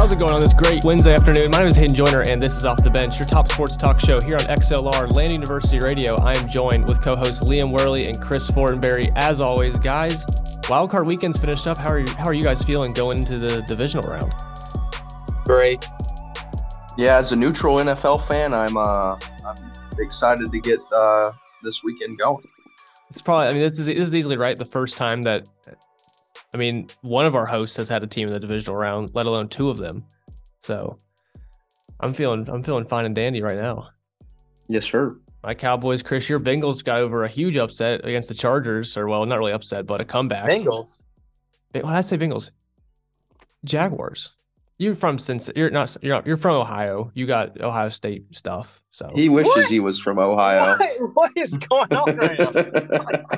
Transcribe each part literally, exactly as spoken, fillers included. How's it going on this great Wednesday afternoon? My name is Hayden Joyner, and this is Off the Bench, your top sports talk show here on X L R, Land University Radio. I am joined with co-hosts Liam Worley and Chris Fortenberry. As always, guys, wildcard weekend's finished up. How are you, how are you guys feeling going into the divisional round? Great. Yeah, as a neutral N F L fan, I'm, uh, I'm excited to get uh, this weekend going. It's probably, I mean, this is, this is easily right the first time that... I mean, one of our hosts has had a team in the divisional round, let alone two of them. So I'm feeling I'm feeling fine and dandy right now. Yes, sir. My Cowboys, Chris, your Bengals got over a huge upset against the Chargers, or, well, not really upset, but a comeback. Bengals? Why did I say Bengals? Jaguars. You're from Cincinnati. You're not. You're not, You're from Ohio. You got Ohio State stuff. So he wishes what? he was from Ohio. What, what is going on right now?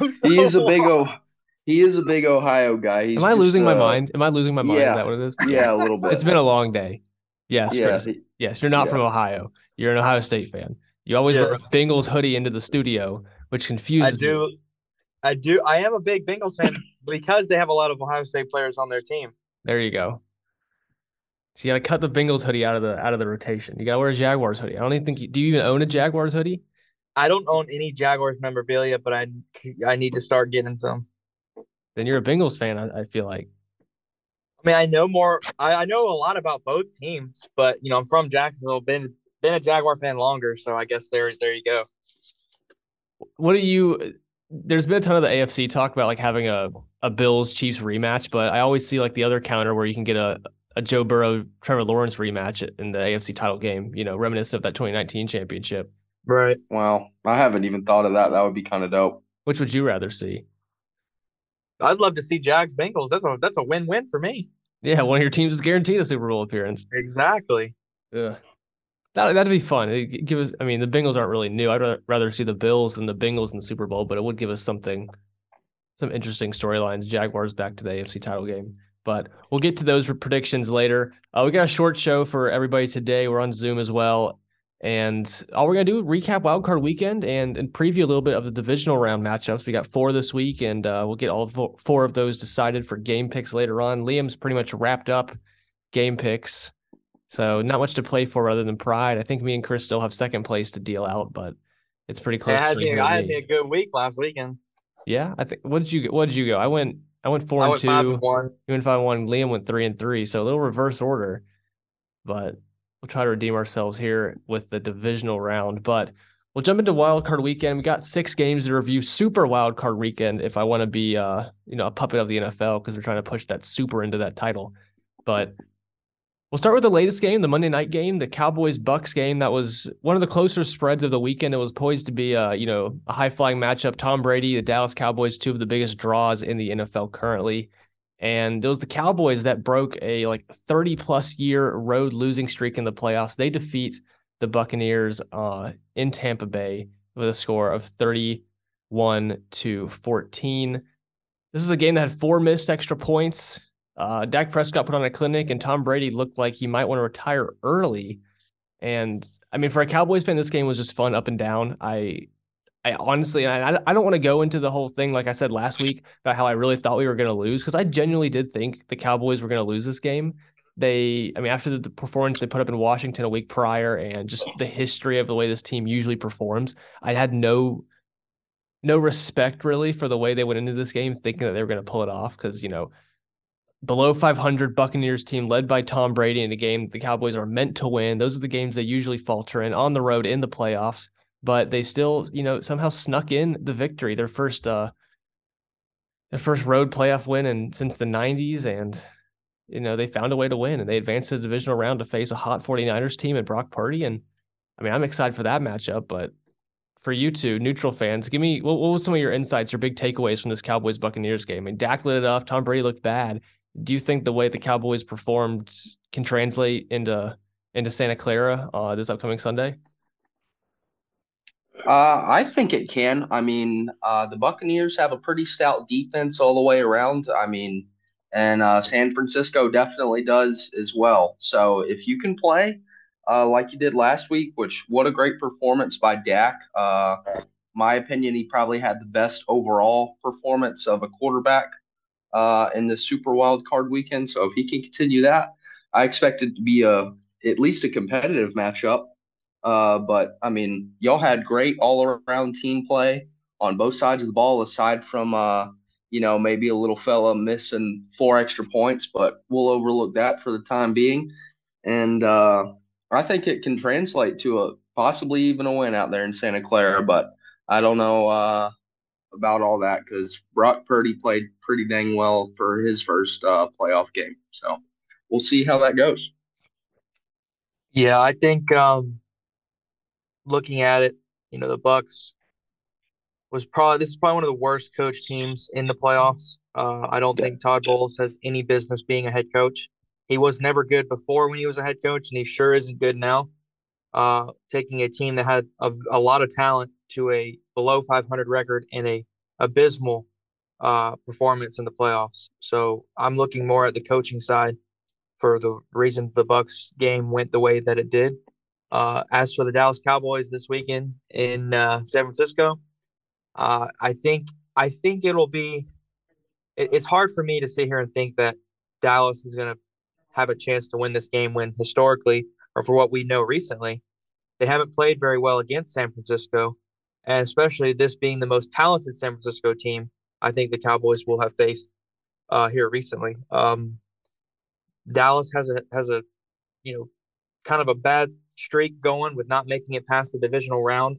I'm so He's lost. a big old... He is a big Ohio guy. He's Am I just, losing uh, my mind? Am I losing my mind? Yeah, is that what it is? Yeah, a little bit. It's been a long day. Yes, yeah, Chris. He, yes, you're not yeah. from Ohio. You're an Ohio State fan. You always yes. wear a Bengals hoodie into the studio, which confuses I do. Me. I do. I am a big Bengals fan because they have a lot of Ohio State players on their team. There you go. So you got to cut the Bengals hoodie out of the out of the rotation. You got to wear a Jaguars hoodie. I don't even think you – do you even own a Jaguars hoodie? I don't own any Jaguars memorabilia, but I I need to start getting some. Then you're a Bengals fan, I, I feel like. I mean, I know more. I, I know a lot about both teams, but, you know, I'm from Jacksonville. Been been a Jaguar fan longer, so I guess there there you go. What do you – there's been a ton of the A F C talk about, like, having a, a Bills-Chiefs rematch, but I always see, like, the other counter where you can get a, a Joe Burrow-Trevor Lawrence rematch in the A F C title game, you know, reminiscent of that twenty nineteen championship. Right. Wow. I haven't even thought of that. That would be kind of dope. Which would you rather see? I'd love to see Jags Bengals. That's a that's a win-win for me. Yeah, one of your teams is guaranteed a Super Bowl appearance. Exactly. Yeah, that that'd be fun. It'd give us. I mean, the Bengals aren't really new. I'd rather, rather see the Bills than the Bengals in the Super Bowl, but it would give us something, some interesting storylines. Jaguars back to the A F C title game, but we'll get to those predictions later. Uh, we got a short show for everybody today. We're on Zoom as well, and all we're gonna do is recap wildcard weekend and, and preview a little bit of the divisional round matchups. We got four this week, and uh, we'll get all four of those decided for game picks later on. Liam's pretty much wrapped up game picks, so not much to play for other than pride. I think me and Chris still have second place to deal out, but it's pretty close. Yeah, I had, me, I had me a good week last weekend. Yeah, I think. What did you? What did you go? I went. I went four I went and two. Five and one. You went five and one. Liam went three and three. So a little reverse order, but. We'll try to redeem ourselves here with the divisional round, but we'll jump into wildcard weekend. We got six games to review. Super wildcard weekend, if I want to be, uh, you know, a puppet of the N F L, because we're trying to push that super into that title. But we'll start with the latest game, the Monday night game, the Cowboys-Bucks game. That was one of the closer spreads of the weekend. It was poised to be, uh, you know, a high-flying matchup. Tom Brady, the Dallas Cowboys, two of the biggest draws in the N F L currently. And it was the Cowboys that broke a like thirty-plus year road losing streak in the playoffs. They defeat the Buccaneers uh, in Tampa Bay with a score of thirty-one to fourteen. This is a game that had four missed extra points. Uh, Dak Prescott put on a clinic, and Tom Brady looked like he might want to retire early. And, I mean, for a Cowboys fan, this game was just fun up and down. I... I honestly, I, I don't want to go into the whole thing, like I said last week, about how I really thought we were going to lose, because I genuinely did think the Cowboys were going to lose this game. They, I mean, after the performance they put up in Washington a week prior and just the history of the way this team usually performs, I had no no respect, really, for the way they went into this game thinking that they were going to pull it off, because, you know, below five hundred Buccaneers team led by Tom Brady in a game the Cowboys are meant to win. Those are the games they usually falter in on the road in the playoffs. But they still, you know, somehow snuck in the victory, their first uh, their first road playoff win in, since the nineties. And, you know, they found a way to win, and they advanced to the divisional round to face a hot 49ers team and Brock Purdy. And, I mean, I'm excited for that matchup. But for you two, neutral fans, give me what, what was some of your insights, your big takeaways from this Cowboys-Buccaneers game? I mean, Dak lit it up. Tom Brady looked bad. Do you think the way the Cowboys performed can translate into, into Santa Clara uh, this upcoming Sunday? Uh, I think it can. I mean, uh, the Buccaneers have a pretty stout defense all the way around. I mean, and uh, San Francisco definitely does as well. So if you can play uh, like you did last week, which what a great performance by Dak. Uh, my opinion, he probably had the best overall performance of a quarterback uh, in the Super Wild Card weekend. So if he can continue that, I expect it to be a at least a competitive matchup. Uh, but, I mean, y'all had great all-around team play on both sides of the ball, aside from, uh, you know, maybe a little fella missing four extra points. But we'll overlook that for the time being. And uh, I think it can translate to a possibly even a win out there in Santa Clara. But I don't know uh, about all that because Brock Purdy played pretty dang well for his first uh, playoff game. So we'll see how that goes. Yeah, I think um... – looking at it, you know, the Bucs was probably this is probably one of the worst coach teams in the playoffs. Uh, I don't think Todd Bowles has any business being a head coach. He was never good before when he was a head coach, and he sure isn't good now. Uh, taking a team that had a, a lot of talent to a below five hundred record and a abysmal uh, performance in the playoffs. So I'm looking more at the coaching side for the reason the Bucs game went the way that it did. Uh, as for the Dallas Cowboys this weekend in uh, San Francisco, uh, I think I think it'll be it, – it's hard for me to sit here and think that Dallas is going to have a chance to win this game when historically, or for what we know recently, they haven't played very well against San Francisco, and especially this being the most talented San Francisco team I think the Cowboys will have faced uh, here recently. Um, Dallas has a has a you know kind of a bad – streak going with not making it past the divisional round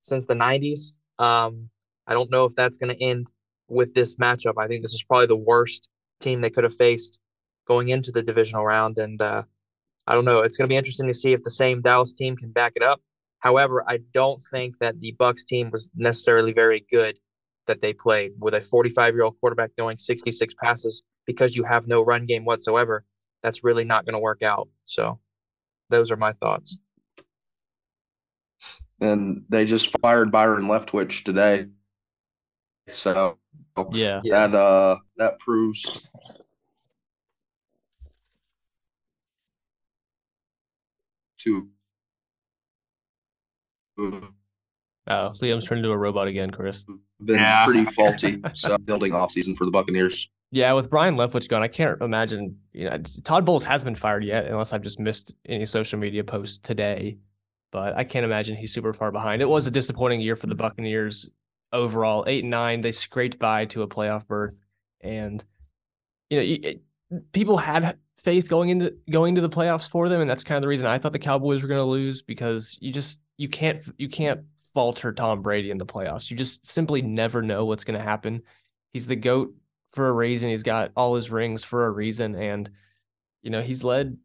since the nineties. Um, I don't know if that's going to end with this matchup. I think this is probably the worst team they could have faced going into the divisional round. And uh, I don't know. It's going to be interesting to see if the same Dallas team can back it up. However, I don't think that the Bucs team was necessarily very good that they played with a forty-five-year-old quarterback throwing sixty-six passes because you have no run game whatsoever. That's really not going to work out. So those are my thoughts. And they just fired Byron Leftwich today. So yeah, that uh, that proves. To. Oh, Liam's turned into a robot again, Chris. Been yeah. pretty faulty. So building offseason for the Buccaneers. Yeah, with Brian Leftwich gone, I can't imagine. You know, Todd Bowles has been fired yet, unless I've just missed any social media posts today. But I can't imagine he's super far behind. It was a disappointing year for the Buccaneers overall, eight and nine. They scraped by to a playoff berth, and you know, it, people had faith going into going to the playoffs for them, and that's kind of the reason I thought the Cowboys were going to lose because you just you can't you can't falter Tom Brady in the playoffs. You just simply never know what's going to happen. He's the GOAT for a reason. He's got all his rings for a reason. And, you know, he's led,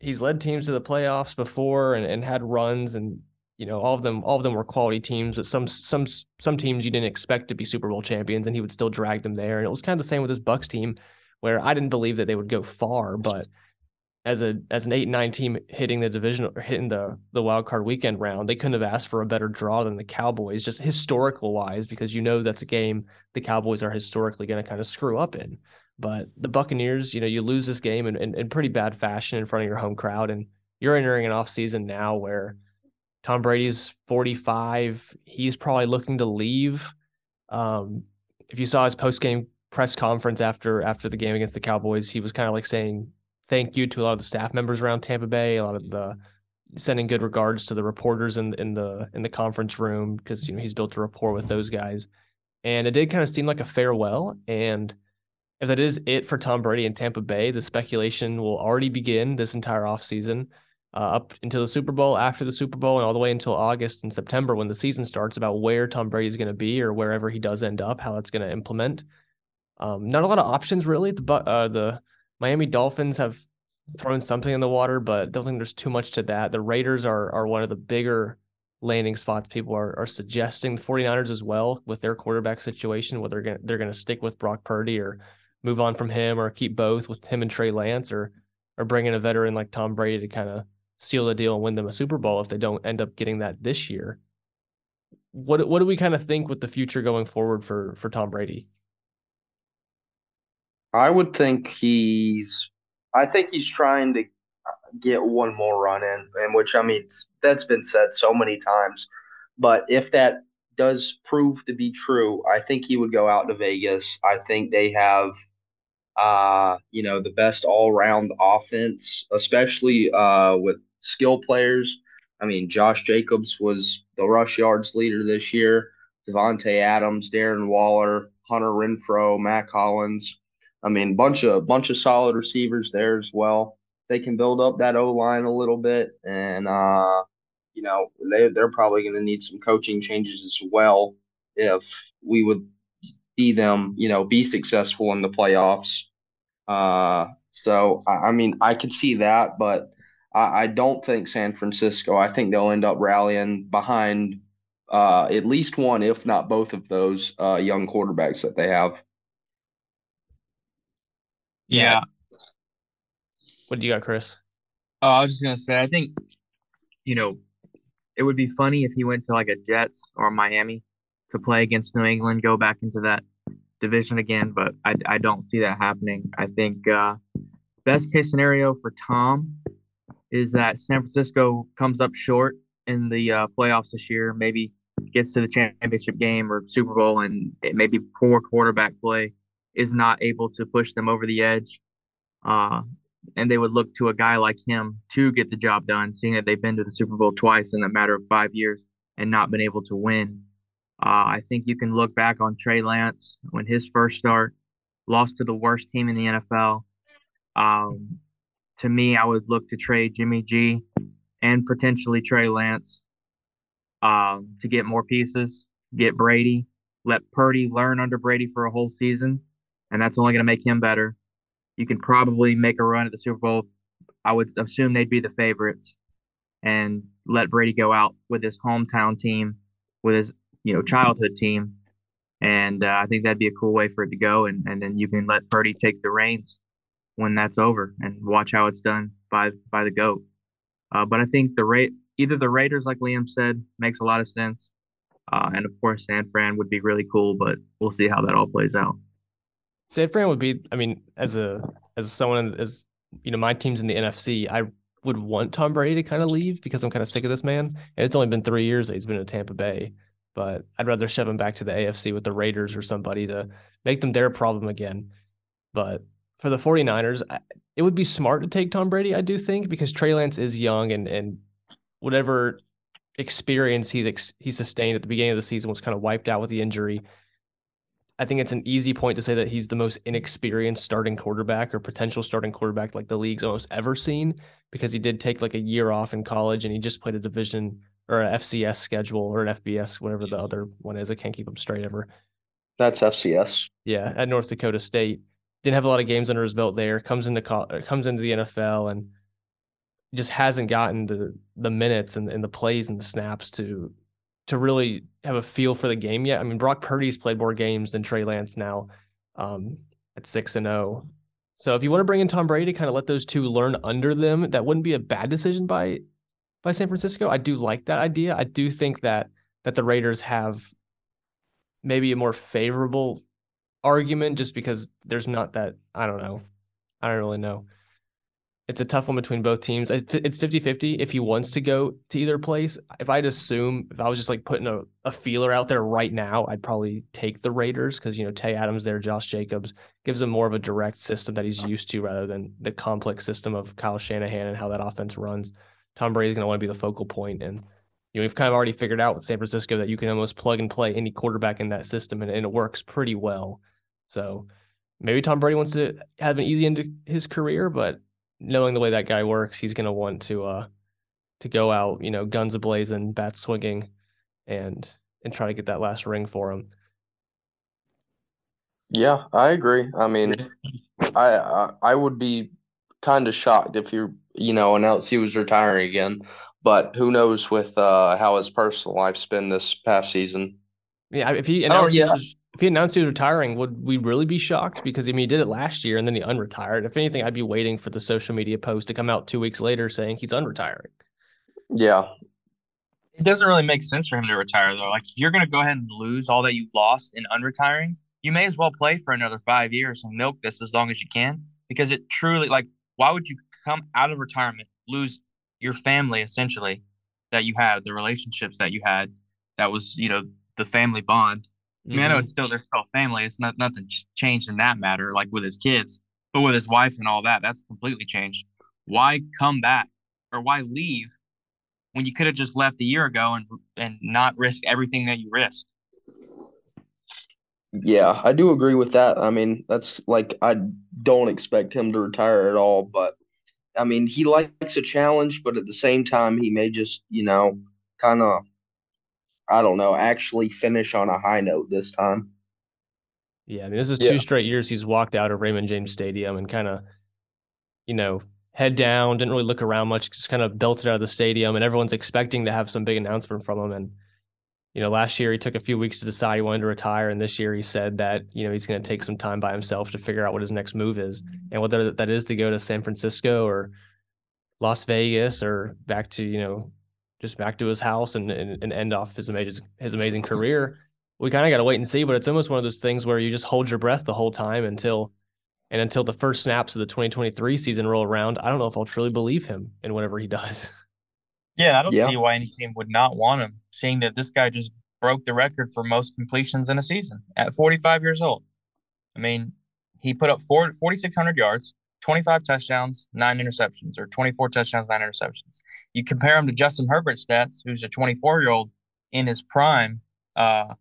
he's led teams to the playoffs before and, and had runs and, you know, all of them, all of them were quality teams, but some, some, some teams you didn't expect to be Super Bowl champions and he would still drag them there. And it was kind of the same with this Bucs team where I didn't believe that they would go far, but as a, as an eight and nine team hitting the division or hitting the, the wild card weekend round, they couldn't have asked for a better draw than the Cowboys, just historical wise, because you know, that's a game the Cowboys are historically going to kind of screw up in, but the Buccaneers, you know, you lose this game in, in, in pretty bad fashion in front of your home crowd. And you're entering an off season now where Tom Brady's forty-five. He's probably looking to leave. Um, if you saw his post game press conference after, after the game against the Cowboys, he was kind of like saying, thank you to a lot of the staff members around Tampa Bay, a lot of the sending good regards to the reporters in, in the in the conference room because you know he's built a rapport with those guys. And it did kind of seem like a farewell. And if that is it for Tom Brady and Tampa Bay, the speculation will already begin this entire offseason uh, up until the Super Bowl, after the Super Bowl, and all the way until August and September when the season starts about where Tom Brady is going to be or wherever he does end up, how that's going to implement. Um, not a lot of options, really. The uh, the Miami Dolphins have thrown something in the water, but don't think there's too much to that. The Raiders are are one of the bigger landing spots people are are suggesting. The 49ers as well with their quarterback situation, whether they're gonna, they're going to stick with Brock Purdy or move on from him or keep both with him and Trey Lance or, or bring in a veteran like Tom Brady to kind of seal the deal and win them a Super Bowl if they don't end up getting that this year. What, what do we kind of think with the future going forward for, for Tom Brady? I would think he's – I think he's trying to get one more run in, and which, I mean, that's been said so many times. But if that does prove to be true, I think he would go out to Vegas. I think they have uh, you know, the best all-round offense, especially uh, with skill players. I mean, Josh Jacobs was the rush yards leader this year. Devontae Adams, Darren Waller, Hunter Renfrow, Mack Hollins. I mean, bunch of bunch of solid receivers there as well. They can build up that O-line a little bit, and uh, you know, they they're probably going to need some coaching changes as well if we would see them, you know, be successful in the playoffs. Uh, so I, I mean, I could see that, but I, I don't think San Francisco. I think they'll end up rallying behind uh, at least one, if not both, of those uh, young quarterbacks that they have. Yeah. What do you got, Chris? Oh, I was just going to say, I think, you know, it would be funny if he went to like a Jets or Miami to play against New England, go back into that division again, but I, I don't see that happening. I think uh, best case scenario for Tom is that San Francisco comes up short in the uh, playoffs this year, maybe gets to the championship game or Super Bowl, and it may be poor quarterback play is not able to push them over the edge. Uh, and they would look to a guy like him to get the job done, seeing that they've been to the Super Bowl twice in a matter of five years and not been able to win. Uh, I think you can look back on Trey Lance when his first start, lost to the worst team in the N F L. Um, to me, I would look to trade Jimmy G and potentially Trey Lance um, to get more pieces, get Brady, let Purdy learn under Brady for a whole season. And that's only going to make him better. You can probably make a run at the Super Bowl. I would assume they'd be the favorites, and let Brady go out with his hometown team, with his, you know, childhood team. And uh, I think that'd be a cool way for it to go. And, and then you can let Purdy take the reins when that's over and watch how it's done by, by the GOAT. Uh, but I think the Ra- either the Raiders, like Liam said, makes a lot of sense. Uh, and, of course, San Fran would be really cool, but we'll see how that all plays out. San Fran would be, I mean, as a as someone, as, you know, my team's in the N F C, I would want Tom Brady to kind of leave because I'm kind of sick of this man. And it's only been three years that he's been in Tampa Bay, but I'd rather shove him back to the A F C with the Raiders or somebody to make them their problem again. But for the 49ers, I, it would be smart to take Tom Brady, I do think, because Trey Lance is young, and and whatever experience he, he sustained at the beginning of the season was kind of wiped out with the injury. I think it's an easy point to say that he's the most inexperienced starting quarterback or potential starting quarterback like the league's almost ever seen, because he did take like a year off in college and he just played a division or an F C S schedule or an F B S, whatever the other one is. I can't keep them straight ever. That's F C S. Yeah, at North Dakota State. Didn't have a lot of games under his belt there. Comes into comes into the N F L and just hasn't gotten the, the minutes and, and the plays and the snaps to – to really have a feel for the game yet. I mean, Brock Purdy's played more games than Trey Lance now um, at six and oh. So if you want to bring in Tom Brady, kind of let those two learn under them, that wouldn't be a bad decision by by San Francisco. I do like that idea. I do think that that the Raiders have maybe a more favorable argument just because there's not that, I don't know. I don't really know. It's a tough one between both teams. It's fifty-fifty if he wants to go to either place. If I'd assume, if I was just like putting a, a feeler out there right now, I'd probably take the Raiders because, you know, Tay Adams there, Josh Jacobs, gives him more of a direct system that he's used to rather than the complex system of Kyle Shanahan and how that offense runs. Tom Brady's going to want to be the focal point. And, you know, we've kind of already figured out with San Francisco that you can almost plug and play any quarterback in that system, and, and it works pretty well. So maybe Tom Brady wants to have an easy end to his career, but knowing the way that guy works, he's going to want to uh, to go out, you know, guns a-blazing, bats swinging, and and try to get that last ring for him. Yeah, I agree. I mean, I, I I would be kind of shocked if you you know announced he was retiring again, but who knows with uh, how his personal life's been this past season. Yeah, if he announced, oh, yeah. if he announced he was retiring, would we really be shocked? Because I mean, he did it last year and then he unretired. If anything, I'd be waiting for the social media post to come out two weeks later saying he's unretiring. Yeah, it doesn't really make sense for him to retire though. Like, if you're going to go ahead and lose all that you've lost in unretiring, you may as well play for another five years and milk this as long as you can. Because it truly, like, why would you come out of retirement, lose your family essentially that you had, the relationships that you had, that was, you know, the family bond, I mean, mm-hmm. I know it's still their still family. It's not nothing changed in that matter, like with his kids, but with his wife and all that, that's completely changed. Why come back or why leave when you could have just left a year ago and and not risk everything that you risked? Yeah, I do agree with that. I mean, that's like I don't expect him to retire at all, but I mean, he likes a challenge, but at the same time, he may just, you know, kind of, I don't know, actually finish on a high note this time. Yeah, I mean, this is two yeah. straight years he's walked out of Raymond James Stadium and kind of, you know, head down, didn't really look around much, just kind of belted out of the stadium, and everyone's expecting to have some big announcement from him. And, you know, last year he took a few weeks to decide he wanted to retire, and this year he said that, you know, he's going to take some time by himself to figure out what his next move is, and whether that is to go to San Francisco or Las Vegas or back to, you know, just back to his house and, and, and end off his amazing, his amazing career. We kind of got to wait and see, but it's almost one of those things where you just hold your breath the whole time until, and until the first snaps of the twenty twenty-three season roll around. I don't know if I'll truly believe him in whatever he does. Yeah, I don't yeah. see why any team would not want him, seeing that this guy just broke the record for most completions in a season at forty-five years old. I mean, he put up four thousand six hundred yards, twenty-five touchdowns, nine interceptions, or twenty-four touchdowns, nine interceptions. You compare him to Justin Herbert's stats, who's a twenty-four-year-old in his prime. Uh,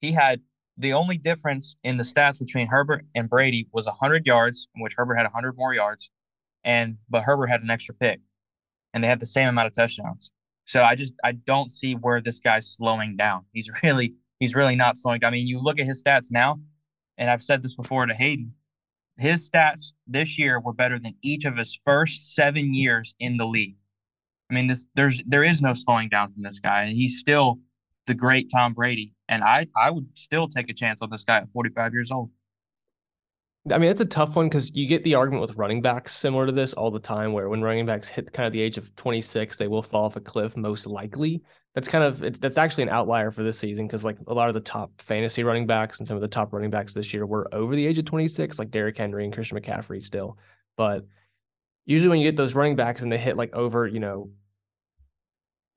he had the only difference in the stats between Herbert and Brady was one hundred yards, in which Herbert had one hundred more yards, and but Herbert had an extra pick. And they had the same amount of touchdowns. So I just I don't see where this guy's slowing down. He's really he's really not slowing down. I mean, you look at his stats now, and I've said this before to Hayden, his stats this year were better than each of his first seven years in the league. I mean, this there's there is no slowing down from this guy. And he's still the great Tom Brady. And I, I would still take a chance on this guy at forty-five years old. I mean, it's a tough one because you get the argument with running backs similar to this all the time, where when running backs hit kind of the age of twenty-six, they will fall off a cliff most likely. That's kind of it's, that's actually an outlier for this season because like a lot of the top fantasy running backs and some of the top running backs this year were over the age of twenty-six, like Derek Henry and Christian McCaffrey still. But usually when you get those running backs and they hit like over, you know,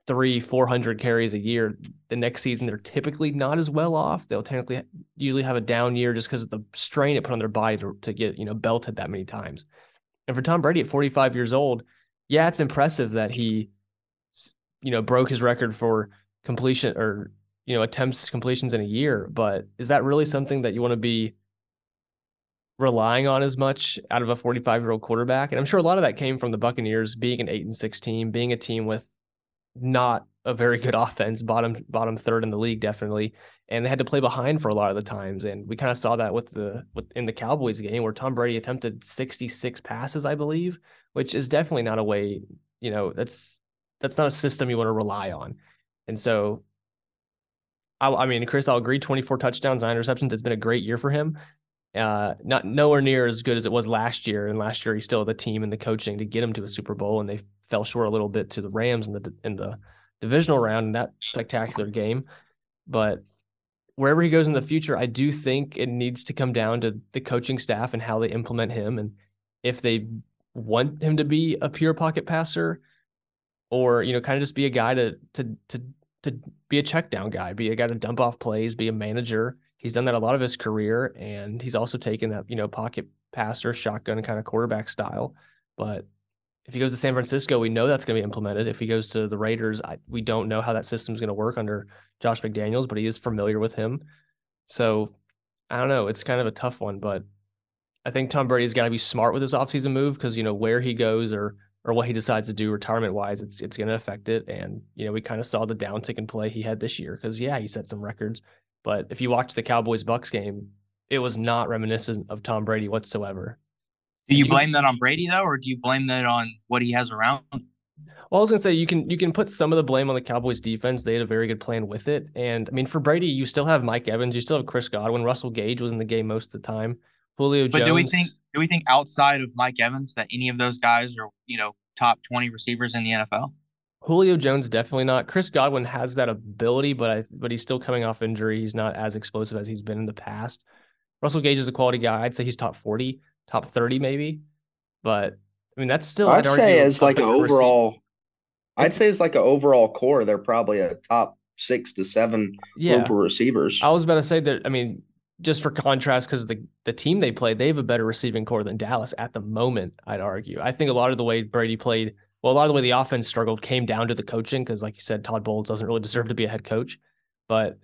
three, four hundred carries a year, the next season they're typically not as well off. They'll technically usually have a down year just because of the strain it put on their body to, to get, you know, belted that many times. And for Tom Brady at forty-five years old, yeah, it's impressive that he, you know, broke his record for completion or, you know, attempts completions in a year. But is that really something that you want to be relying on as much out of a forty-five-year-old quarterback? And I'm sure a lot of that came from the Buccaneers being an eight and six team, being a team with not a very good offense, bottom bottom third in the league, definitely. And they had to play behind for a lot of the times. And we kind of saw that with the with in the Cowboys game where Tom Brady attempted sixty-six passes, I believe, which is definitely not a way, you know, that's that's not a system you want to rely on. And so, I, I mean, Chris, I'll agree, twenty-four touchdowns, nine interceptions. It's been a great year for him. Uh, not nowhere near as good as it was last year. And last year, he still had the team and the coaching to get him to a Super Bowl. And they fell short a little bit to the Rams in the in the divisional round in that spectacular game. But wherever he goes in the future, I do think it needs to come down to the coaching staff and how they implement him. And if they want him to be a pure pocket passer or, you know, kind of just be a guy to, to, to, to be a check down guy, be a guy to dump off plays, be a manager. He's done that a lot of his career, and he's also taken that, you know, pocket passer, shotgun kind of quarterback style. But if he goes to San Francisco, we know that's going to be implemented. If he goes to the Raiders, I, we don't know how that system is going to work under Josh McDaniels, but he is familiar with him. So I don't know. It's kind of a tough one, but I think Tom Brady's got to be smart with his offseason move because, you know, where he goes or or what he decides to do retirement-wise, it's it's going to affect it. And, you know, we kind of saw the downtick in play he had this year because, yeah, he set some records. But if you watch the Cowboys-Bucks game, it was not reminiscent of Tom Brady whatsoever. Do you blame that on Brady, though, or do you blame that on what he has around him? Well, I was going to say, you can you can put some of the blame on the Cowboys' defense. They had a very good plan with it. And, I mean, for Brady, you still have Mike Evans. You still have Chris Godwin. Russell Gage was in the game most of the time. Julio Jones. But do we think, do we think outside of Mike Evans that any of those guys are, you know, top twenty receivers in the N F L? Julio Jones, definitely not. Chris Godwin has that ability, but I, but he's still coming off injury. He's not as explosive as he's been in the past. Russell Gage is a quality guy. I'd say he's top forty, top thirty maybe. But, I mean, that's still... I'd say as like an overall... I'd say as like an overall core, they're probably a top six to seven yeah. local receivers. I was about to say that, I mean, just for contrast, because the, the team they play, they have a better receiving core than Dallas at the moment, I'd argue. I think a lot of the way Brady played, well, a lot of the way the offense struggled came down to the coaching, because like you said, Todd Bowles doesn't really deserve to be a head coach. But,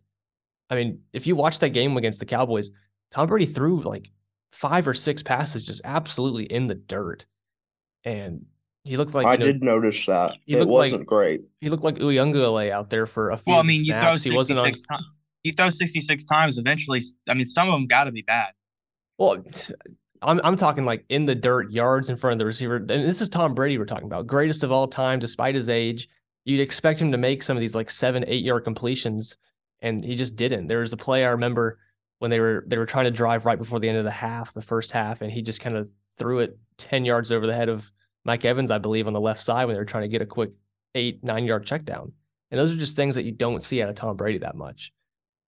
I mean, if you watch that game against the Cowboys, Tom Brady threw like five or six passes just absolutely in the dirt. And he looked like I you know, did notice that it wasn't like, great. He looked like Uyunglele out there for a few. Well, I mean, snaps. you throw sixty-six times. On... You throw sixty-six times. Eventually, I mean, some of them got to be bad. Well, I'm I'm talking like in the dirt, yards in front of the receiver. And this is Tom Brady we're talking about, greatest of all time, despite his age. You'd expect him to make some of these like seven, eight yard completions, and he just didn't. There was a play I remember when they were they were trying to drive right before the end of the half, the first half, and he just kind of threw it ten yards over the head of Mike Evans, I believe, on the left side when they were trying to get a quick eight, nine-yard check down. And those are just things that you don't see out of Tom Brady that much.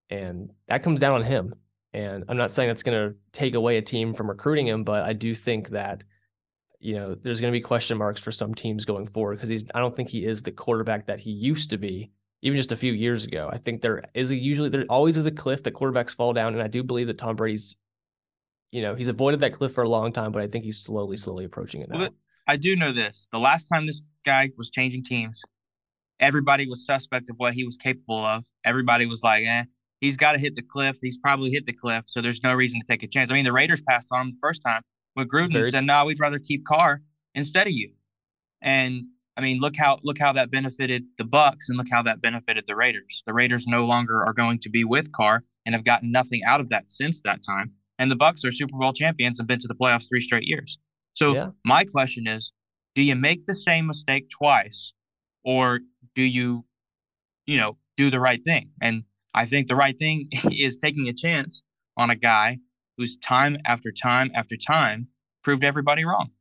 And that comes down on him. And I'm not saying that's going to take away a team from recruiting him, but I do think that, you know, there's going to be question marks for some teams going forward because he's I don't think he is the quarterback that he used to be, even just a few years ago. I think there is a, usually there always is a cliff that quarterbacks fall down, and I do believe that Tom Brady's, you know, he's avoided that cliff for a long time, but I think he's slowly, slowly approaching it now. Well, I do know this. The last time this guy was changing teams, everybody was suspect of what he was capable of. Everybody was like, eh, he's got to hit the cliff. He's probably hit the cliff, so there's no reason to take a chance. I mean, the Raiders passed on him the first time with Gruden and said, no, nah, we'd rather keep Carr instead of you. And, I mean, look how look how that benefited the Bucs and look how that benefited the Raiders. The Raiders no longer are going to be with Carr and have gotten nothing out of that since that time. And the Bucs are Super Bowl champions and been to the playoffs three straight years. So yeah. My question is, do you make the same mistake twice or do you, you know, do the right thing? And I think the right thing is taking a chance on a guy who's time after time after time proved everybody wrong.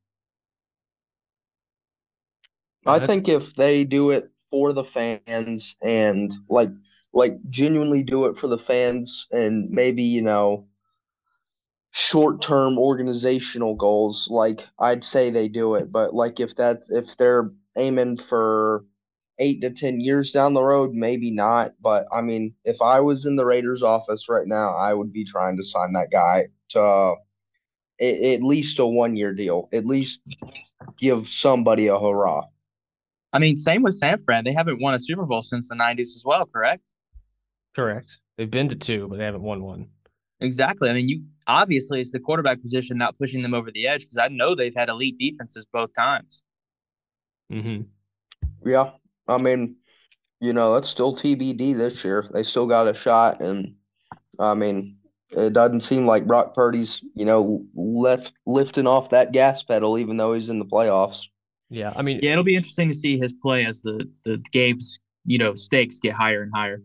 I think if they do it for the fans and like, like genuinely do it for the fans and maybe, you know, short-term organizational goals, like I'd say they do it, but like if that if they're aiming for eight to ten years down the road, maybe not. But I mean, if I was in the Raiders office right now, I would be trying to sign that guy to uh, a- at least a one-year deal, at least give somebody a hurrah. I mean, same with San Fran. They haven't won a Super Bowl since the nineties as well, correct? Correct. They've been to two, but they haven't won one. Exactly. I mean, you obviously it's the quarterback position not pushing them over the edge because I know they've had elite defenses both times. Mm-hmm. Yeah. I mean, you know, that's still T B D this year. They still got a shot. And, I mean, it doesn't seem like Brock Purdy's, you know, left lifting off that gas pedal even though he's in the playoffs. Yeah. I mean, yeah, it'll be interesting to see his play as the, the game's, you know, stakes get higher and higher.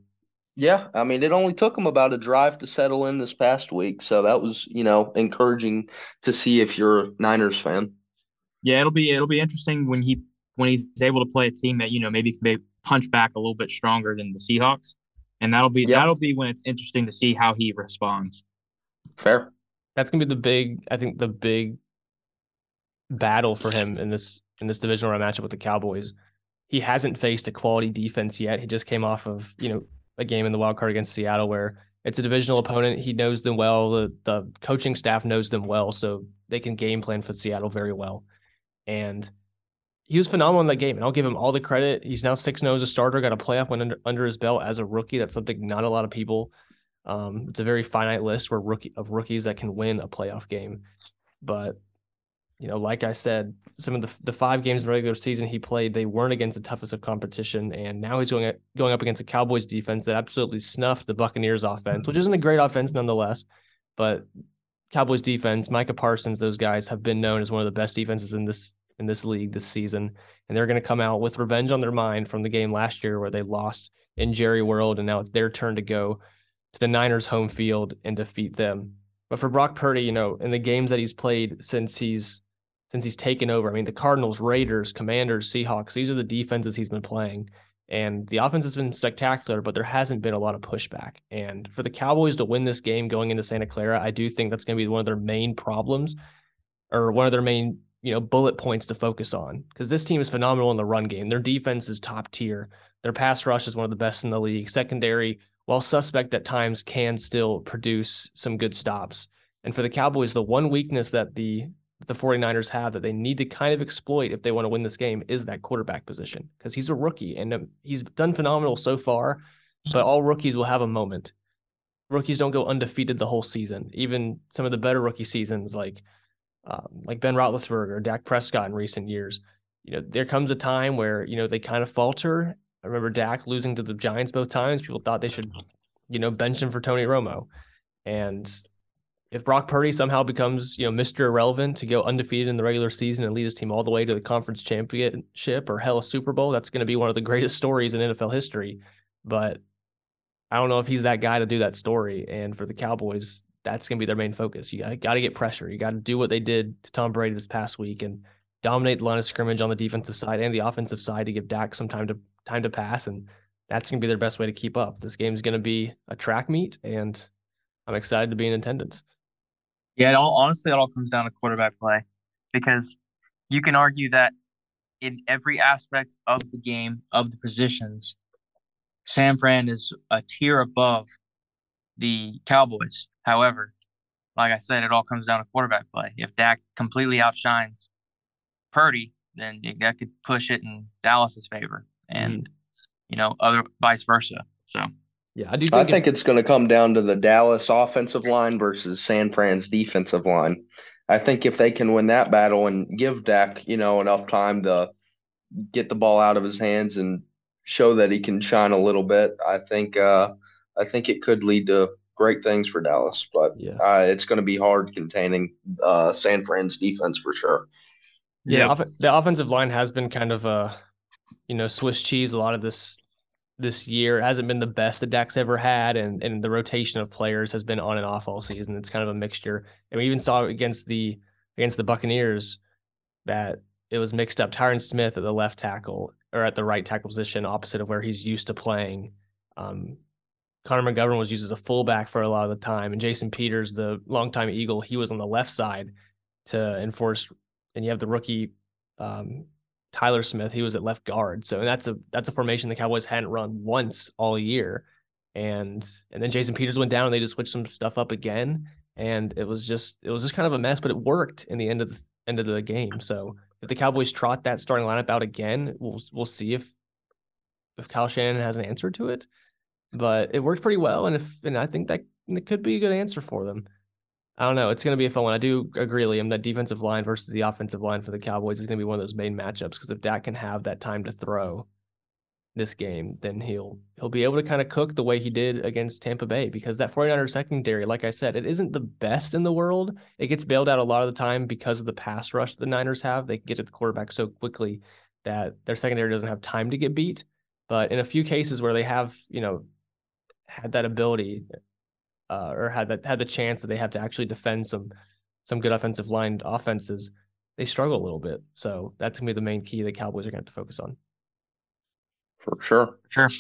Yeah, I mean, it only took him about a drive to settle in this past week, so that was, you know, encouraging to see if you're a Niners fan. Yeah, it'll be it'll be interesting when he when he's able to play a team that, you know, maybe can punch back a little bit stronger than the Seahawks, and that'll be yep. that'll be when it's interesting to see how he responds. Fair. That's gonna be the big, I think, the big battle for him in this in this divisional round matchup with the Cowboys. He hasn't faced a quality defense yet. He just came off of, you know, a game in the wild card against Seattle where it's a divisional opponent. He knows them well. The, the coaching staff knows them well, so they can game plan for Seattle very well. And he was phenomenal in that game, and I'll give him all the credit. He's now six and oh as a starter, got a playoff win under, under his belt as a rookie. That's something not a lot of people. Um, it's a very finite list where rookie of rookies that can win a playoff game. But, you know, like I said, some of the the five games in the regular season he played, they weren't against the toughest of competition, and now he's going at, going up against the Cowboys defense that absolutely snuffed the Buccaneers offense, which isn't a great offense nonetheless, but Cowboys defense, Micah Parsons, those guys have been known as one of the best defenses in this in this league this season, and they're going to come out with revenge on their mind from the game last year where they lost in Jerry World, and now it's their turn to go to the Niners' home field and defeat them. But for Brock Purdy, you know, in the games that he's played since he's since he's taken over. I mean, the Cardinals, Raiders, Commanders, Seahawks, these are the defenses he's been playing. And the offense has been spectacular, but there hasn't been a lot of pushback. And for the Cowboys to win this game going into Santa Clara, I do think that's going to be one of their main problems or one of their main you know, bullet points to focus on, because this team is phenomenal in the run game. Their defense is top tier. Their pass rush is one of the best in the league. Secondary, while suspect at times, can still produce some good stops. And for the Cowboys, the one weakness that the the 49ers have that they need to kind of exploit if they want to win this game is that quarterback position, because he's a rookie and he's done phenomenal so far, but all rookies will have a moment. Rookies don't go undefeated the whole season. Even some of the better rookie seasons, like um, like Ben Roethlisberger or Dak Prescott in recent years, you know, there comes a time where, you know, they kind of falter. I remember Dak losing to the Giants both times. People thought they should, you know, bench him for Tony Romo. And if Brock Purdy somehow becomes, you know, Mister Irrelevant to go undefeated in the regular season and lead his team all the way to the conference championship or hell, a Super Bowl, that's going to be one of the greatest stories in N F L history. But I don't know if he's that guy to do that story. And for the Cowboys, that's going to be their main focus. You got to get pressure. You got to do what they did to Tom Brady this past week and dominate the line of scrimmage on the defensive side and the offensive side to give Dak some time to time to pass. And that's going to be their best way to keep up. This game is going to be a track meet, and I'm excited to be in attendance. Yeah, it all, honestly, it all comes down to quarterback play, because you can argue that in every aspect of the game, of the positions, San Fran is a tier above the Cowboys. However, like I said, it all comes down to quarterback play. If Dak completely outshines Purdy, then that could push it in Dallas's favor, and mm-hmm. you know, other vice versa. So yeah, I do. Think I think it- it's going to come down to the Dallas offensive line versus San Fran's defensive line. I think if they can win that battle and give Dak, you know, enough time to get the ball out of his hands and show that he can shine a little bit, I think uh, I think it could lead to great things for Dallas. But yeah, uh, it's going to be hard containing uh, San Fran's defense for sure. Yeah, yeah, the offensive line has been kind of a, you know, Swiss cheese a lot of this this year. It hasn't been the best that Dak's ever had, and, and the rotation of players has been on and off all season. It's kind of a mixture. And we even saw against the against the Buccaneers that it was mixed up. Tyron Smith at the left tackle, or at the right tackle position, opposite of where he's used to playing. Um, Connor McGovern was used as a fullback for a lot of the time, and Jason Peters, the longtime Eagle, he was on the left side to enforce. And you have the rookie um, Tyler Smith; he was at left guard. So and that's a that's a formation the Cowboys hadn't run once all year. And and then Jason Peters went down, and they just switched some stuff up again, and it was just it was just kind of a mess. But it worked in the end of the end of the game. So if the Cowboys trot that starting lineup out again, we'll we'll see if if Kyle Shanahan has an answer to it. But it worked pretty well, and if and I think that it could be a good answer for them. I don't know. It's going to be a fun one. I do agree, Liam, that defensive line versus the offensive line for the Cowboys is going to be one of those main matchups, because if Dak can have that time to throw this game, then he'll he'll be able to kind of cook the way he did against Tampa Bay, because that 49er secondary, like I said, it isn't the best in the world. It gets bailed out a lot of the time because of the pass rush the Niners have. They can get to the quarterback so quickly that their secondary doesn't have time to get beat. But in a few cases where they have, you know, had that ability Uh, or had that had the chance that they have to actually defend some some good offensive line offenses, they struggle a little bit. So that's gonna be the main key the Cowboys are gonna have to focus on. For sure. Sure. All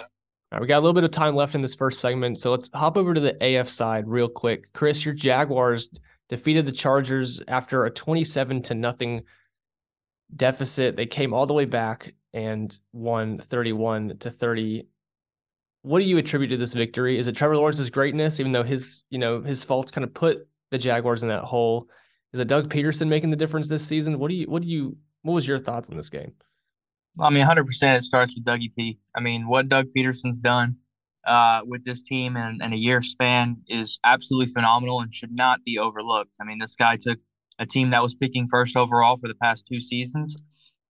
right, we got a little bit of time left in this first segment, so let's hop over to the A F side real quick. Chris, your Jaguars defeated the Chargers after a twenty-seven to nothing deficit. They came all the way back and won thirty-one to thirty. What do you attribute to this victory? Is it Trevor Lawrence's greatness, even though his, you know, his faults kind of put the Jaguars in that hole? Is it Doug Peterson making the difference this season? What do you, what do you, what was your thoughts on this game? I mean, one hundred percent it starts with Dougie P. I mean, what Doug Peterson's done uh, with this team in, in a year span is absolutely phenomenal and should not be overlooked. I mean, this guy took a team that was picking first overall for the past two seasons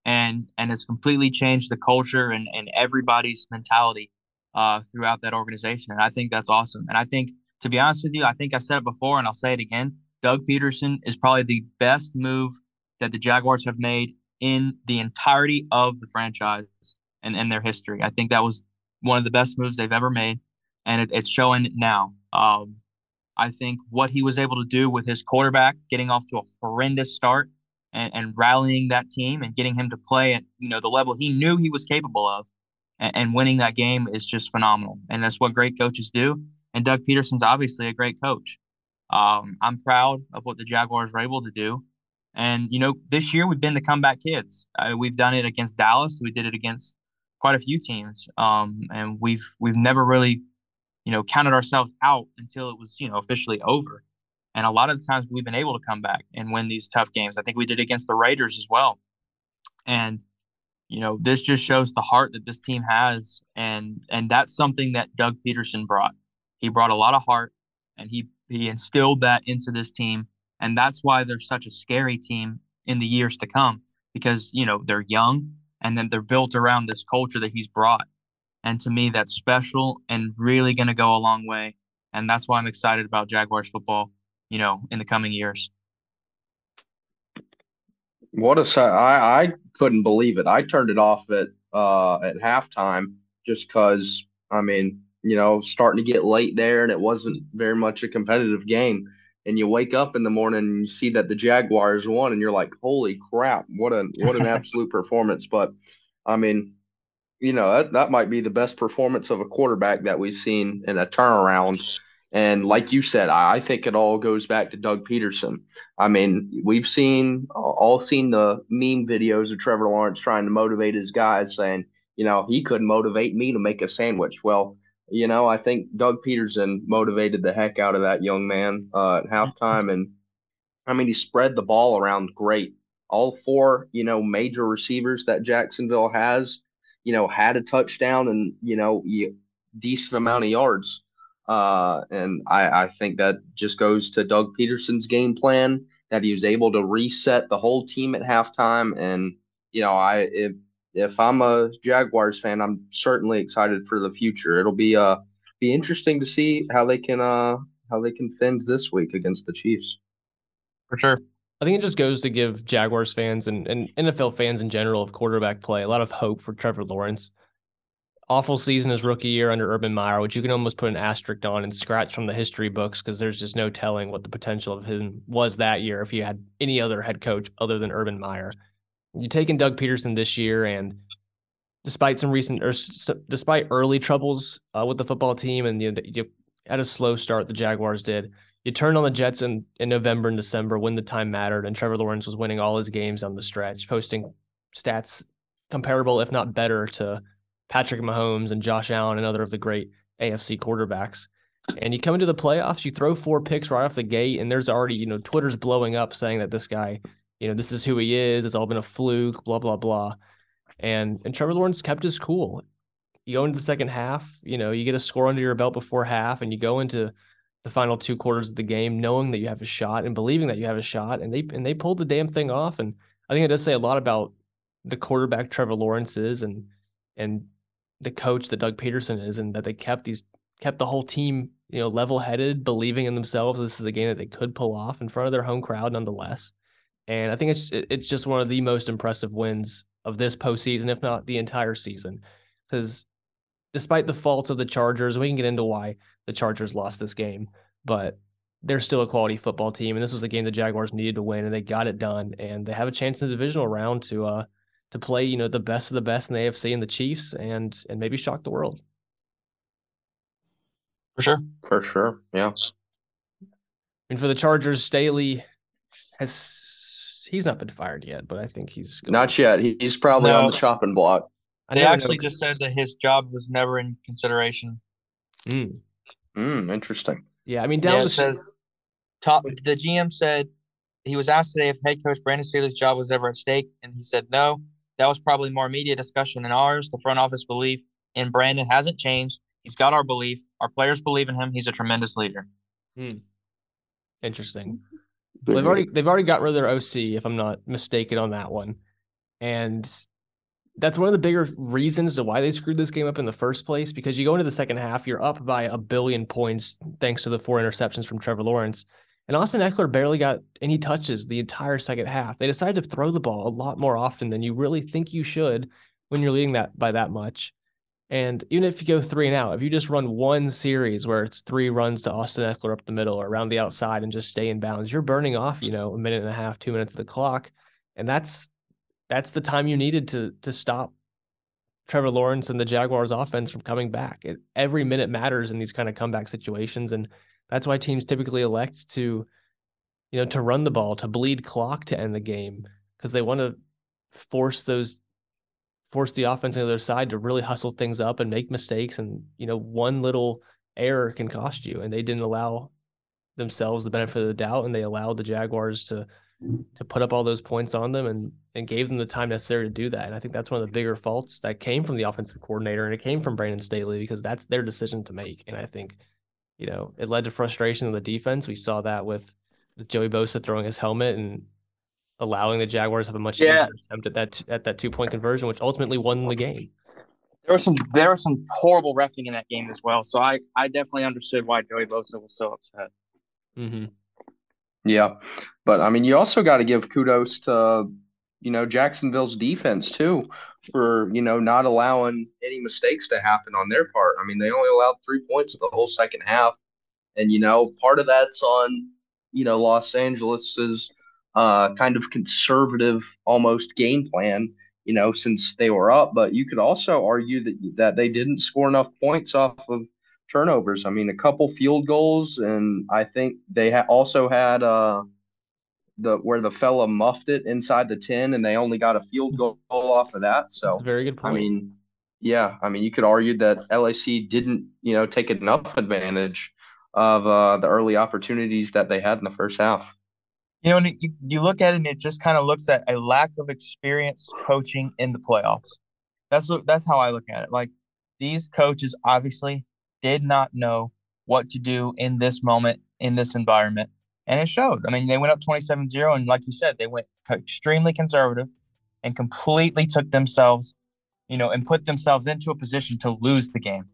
and, and has completely changed the culture and, and everybody's mentality Uh, throughout that organization. And I think that's awesome. And I think, to be honest with you, I think I said it before and I'll say it again, Doug Peterson is probably the best move that the Jaguars have made in the entirety of the franchise and in their history. I think that was one of the best moves they've ever made, and it, it's showing now. Um, I think what he was able to do with his quarterback, getting off to a horrendous start and, and rallying that team and getting him to play at, you know, the level he knew he was capable of, and winning that game is just phenomenal. And that's what great coaches do. And Doug Peterson's obviously a great coach. Um, I'm proud of what the Jaguars were able to do. And, you know, this year we've been the comeback kids. Uh, we've done it against Dallas. We did it against quite a few teams. Um, and we've we've never really, you know, counted ourselves out until it was, you know, officially over. And a lot of the times we've been able to come back and win these tough games. I think we did against the Raiders as well. And, you know, this just shows the heart that this team has. And and that's something that Doug Peterson brought. He brought a lot of heart, and he, he instilled that into this team. And that's why they're such a scary team in the years to come, because, you know, they're young and then they're built around this culture that he's brought. And to me, that's special and really going to go a long way. And that's why I'm excited about Jaguars football, you know, in the coming years. What a, I, I couldn't believe it. I turned it off at, uh, at halftime just because, I mean, you know, starting to get late there, and it wasn't very much a competitive game. And you wake up in the morning and you see that the Jaguars won, and you're like, holy crap, what an what an absolute performance. But, I mean, you know, that, that might be the best performance of a quarterback that we've seen in a turnaround. And like you said, I, I think it all goes back to Doug Peterson. I mean, we've seen all seen the meme videos of Trevor Lawrence trying to motivate his guys, saying, you know, he couldn't motivate me to make a sandwich. Well, you know, I think Doug Peterson motivated the heck out of that young man uh, at halftime. And, I mean, he spread the ball around great. All four, you know, major receivers that Jacksonville has, you know, had a touchdown and, you know, a decent amount of yards. Uh, and I, I think that just goes to Doug Peterson's game plan, that he was able to reset the whole team at halftime. And, you know, I it, – if I'm a Jaguars fan, I'm certainly excited for the future. It'll be uh be interesting to see how they can uh how they can fend this week against the Chiefs. For sure. I think it just goes to give Jaguars fans and, and N F L fans in general of quarterback play a lot of hope for Trevor Lawrence. Awful season his rookie year under Urban Meyer, which you can almost put an asterisk on and scratch from the history books because there's just no telling what the potential of him was that year if he had any other head coach other than Urban Meyer. You're taking Doug Peterson this year, and despite some recent, or despite early troubles uh, with the football team, and you, you had a slow start, the Jaguars did. You turned on the Jets in, in November and December when the time mattered, and Trevor Lawrence was winning all his games on the stretch, posting stats comparable, if not better, to Patrick Mahomes and Josh Allen and other of the great A F C quarterbacks. And you come into the playoffs, you throw four picks right off the gate, and there's already, you know, Twitter's blowing up saying that this guy, you know, this is who he is. It's all been a fluke, blah, blah, blah. And and Trevor Lawrence kept his cool. You go into the second half, you know, you get a score under your belt before half, and you go into the final two quarters of the game knowing that you have a shot and believing that you have a shot. And they and they pulled the damn thing off. And I think it does say a lot about the quarterback Trevor Lawrence is and and the coach that Doug Peterson is, and that they kept these kept the whole team, you know, level-headed, believing in themselves. This is a game that they could pull off in front of their home crowd nonetheless. And I think it's it's just one of the most impressive wins of this postseason, if not the entire season. Because despite the faults of the Chargers, we can get into why the Chargers lost this game, but they're still a quality football team. And this was a game the Jaguars needed to win, and they got it done. And they have a chance in the divisional round to uh to play, you know, the best of the best in the A F C and the Chiefs, and and maybe shock the world. For sure. For sure. Yeah. And for the Chargers, Staley has he's not been fired yet, but I think he's going not yet. He, he's probably no. on the chopping block. They actually know. just said that his job was never in consideration. Mm. Mm, interesting. Yeah, I mean, Dallas yeah, says top. The G M said he was asked today if head coach Brandon Staley's job was ever at stake, and he said no. That was probably more media discussion than ours. The front office belief in Brandon hasn't changed. He's got our belief. Our players believe in him. He's a tremendous leader. Mm. Interesting. Well, they've already they've already got rid of their O C, if I'm not mistaken on that one, and that's one of the bigger reasons to why they screwed this game up in the first place. Because you go into the second half, you're up by a billion points thanks to the four interceptions from Trevor Lawrence, and Austin Ekeler barely got any touches the entire second half. They decided to throw the ball a lot more often than you really think you should when you're leading that by that much. And even if you go three and out, if you just run one series where it's three runs to Austin Ekeler up the middle or around the outside and just stay in bounds, you're burning off, you know, a minute and a half, two minutes of the clock. And that's that's the time you needed to to stop Trevor Lawrence and the Jaguars offense from coming back. It, every minute matters in these kind of comeback situations. And that's why teams typically elect to you know, to run the ball, to bleed clock to end the game, because they want to force those, force the offense on the other side to really hustle things up and make mistakes. And, you know, one little error can cost you. And they didn't allow themselves the benefit of the doubt, and they allowed the Jaguars to to put up all those points on them, and and gave them the time necessary to do that. And I think that's one of the bigger faults that came from the offensive coordinator, and it came from Brandon Staley, because that's their decision to make. And I think, you know, it led to frustration of the defense. We saw that with, with Joey Bosa throwing his helmet and allowing the Jaguars have a much yeah. easier attempt at that at that two point conversion, which ultimately won the game. There was some there was some horrible reffing in that game as well. So I, I definitely understood why Joey Bosa was so upset. Mm-hmm. Yeah, but I mean, you also got to give kudos to you know Jacksonville's defense too for you know not allowing any mistakes to happen on their part. I mean, they only allowed three points the whole second half, and you know part of that's on you know Los Angeles's Uh, kind of conservative almost game plan, you know, since they were up. But you could also argue that that they didn't score enough points off of turnovers. I mean, a couple field goals, and I think they ha- also had uh, the where the fella muffed it inside the ten, and they only got a field goal off of that. So very good point. I mean, yeah, I mean, you could argue that L A C didn't, you know, take enough advantage of uh, the early opportunities that they had in the first half. You know, and you, you look at it, and it just kind of looks at a lack of experienced coaching in the playoffs. That's what, that's how I look at it. Like, these coaches obviously did not know what to do in this moment, in this environment, and it showed. I mean, they went up twenty-seven zero, and like you said, they went extremely conservative and completely took themselves, you know, and put themselves into a position to lose the game.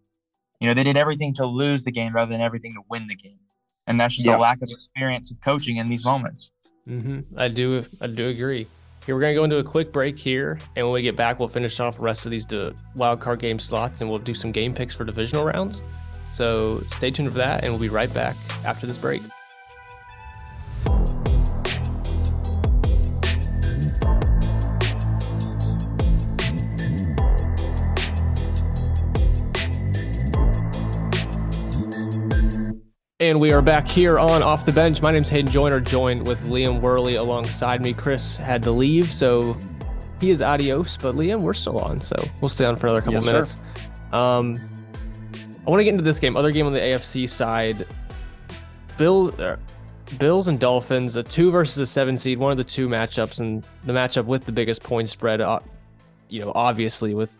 You know, they did everything to lose the game rather than everything to win the game. And that's just yeah. a lack of experience of coaching in these moments. Mm-hmm. I do I do agree. Here, we're going to go into a quick break here. And when we get back, we'll finish off the rest of these wild card game slots, and we'll do some game picks for divisional rounds. So stay tuned for that, and we'll be right back after this break. And we are back here on Off the Bench. My name's Hayden Joyner, joined with Liam Worley alongside me. Chris had to leave, so he is adios, but Liam, we're still on, so we'll stay on for another couple yes, minutes. Sir. Um, I want to get into this game. Other game on the A F C side, Bill, uh, Bills and Dolphins, a two versus a seven seed, one of the two matchups, and the matchup with the biggest point spread, uh, you know, obviously with,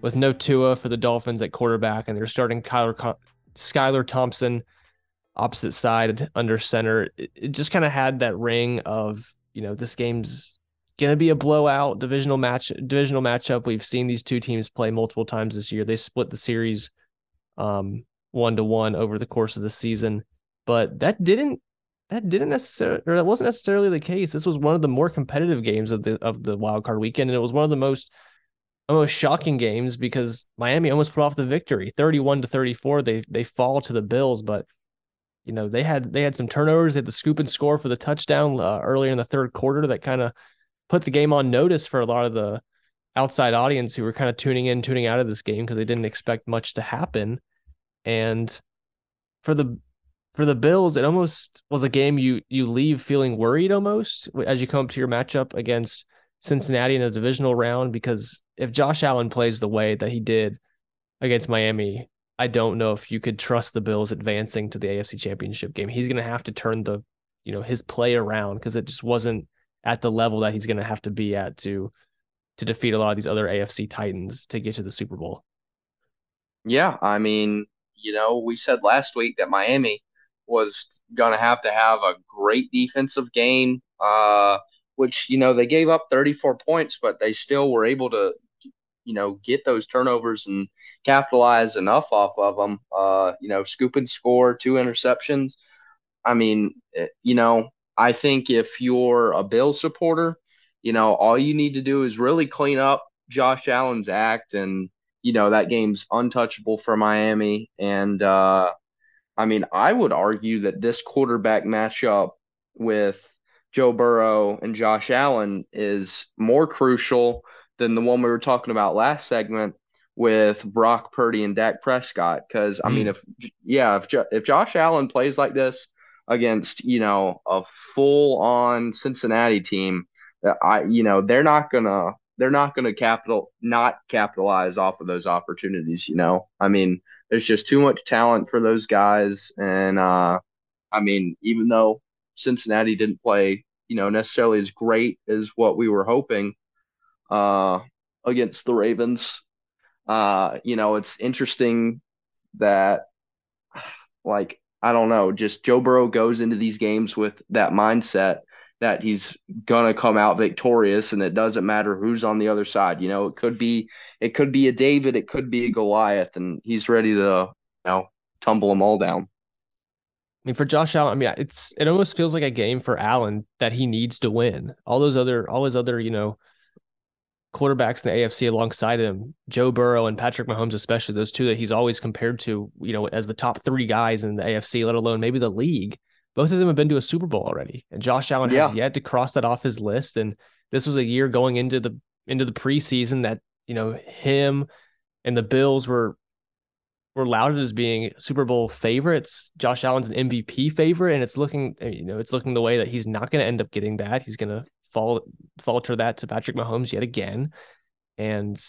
with no Tua for the Dolphins at quarterback, and they're starting Kyler, Skylar Thompson, opposite side under center. It just kind of had that ring of, you know, this game's going to be a blowout divisional match, divisional matchup. We've seen these two teams play multiple times this year. They split the series um, one to one over the course of the season, but that didn't, that didn't necessarily, or that wasn't necessarily the case. This was one of the more competitive games of the, of the wild card weekend. And it was one of the most, almost shocking games, because Miami almost put off the victory thirty-one to thirty-four. They, they fall to the Bills, but you know, they had they had some turnovers. They had the scoop and score for the touchdown uh, earlier in the third quarter that kind of put the game on notice for a lot of the outside audience who were kind of tuning in, tuning out of this game because they didn't expect much to happen. And for the for the Bills, it almost was a game you you leave feeling worried almost as you come up to your matchup against Cincinnati in the divisional round, because if Josh Allen plays the way that he did against Miami, I don't know if you could trust the Bills advancing to the A F C Championship game. He's going to have to turn the, you know, his play around, because it just wasn't at the level that he's going to have to be at to, to defeat a lot of these other A F C Titans to get to the Super Bowl. Yeah. I mean, you know, we said last week that Miami was going to have to have a great defensive game, uh, which, you know, they gave up thirty-four points, but they still were able to, you know, get those turnovers and capitalize enough off of them, uh, you know, scoop and score, two interceptions. I mean, you know, I think if you're a Bills supporter, you know, all you need to do is really clean up Josh Allen's act, and, you know, that game's untouchable for Miami. And, uh, I mean, I would argue that this quarterback matchup with Joe Burrow and Josh Allen is more crucial than the one we were talking about last segment with Brock Purdy and Dak Prescott. Because, I mean, if yeah, if, jo- if Josh Allen plays like this against, you know, a full on Cincinnati team that I, you know, they're not going to, they're not going to capital, not capitalize off of those opportunities. You know, I mean, there's just too much talent for those guys. And uh, I mean, even though Cincinnati didn't play, you know, necessarily as great as what we were hoping uh, against the Ravens, uh, you know, it's interesting that, like, I don't know, just Joe Burrow goes into these games with that mindset that he's going to come out victorious, and it doesn't matter who's on the other side. You know, it could be, it could be a David, it could be a Goliath, and he's ready to, you know, tumble them all down. I mean, for Josh Allen, I mean, it's, it almost feels like a game for Allen that he needs to win. All those other, all his other, you know, quarterbacks in the A F C alongside him, Joe Burrow and Patrick Mahomes, especially those two that he's always compared to, you know, as the top three guys in the A F C, let alone maybe the league. Both of them have been to a Super Bowl already, and Josh Allen yeah. has yet to cross that off his list. And this was a year going into the into the preseason that, you know, him and the Bills were were lauded as being Super Bowl favorites. Josh Allen's an M V P favorite, and it's looking, you know, it's looking the way that he's not going to end up getting that. He's going to fall falter that to Patrick Mahomes yet again. And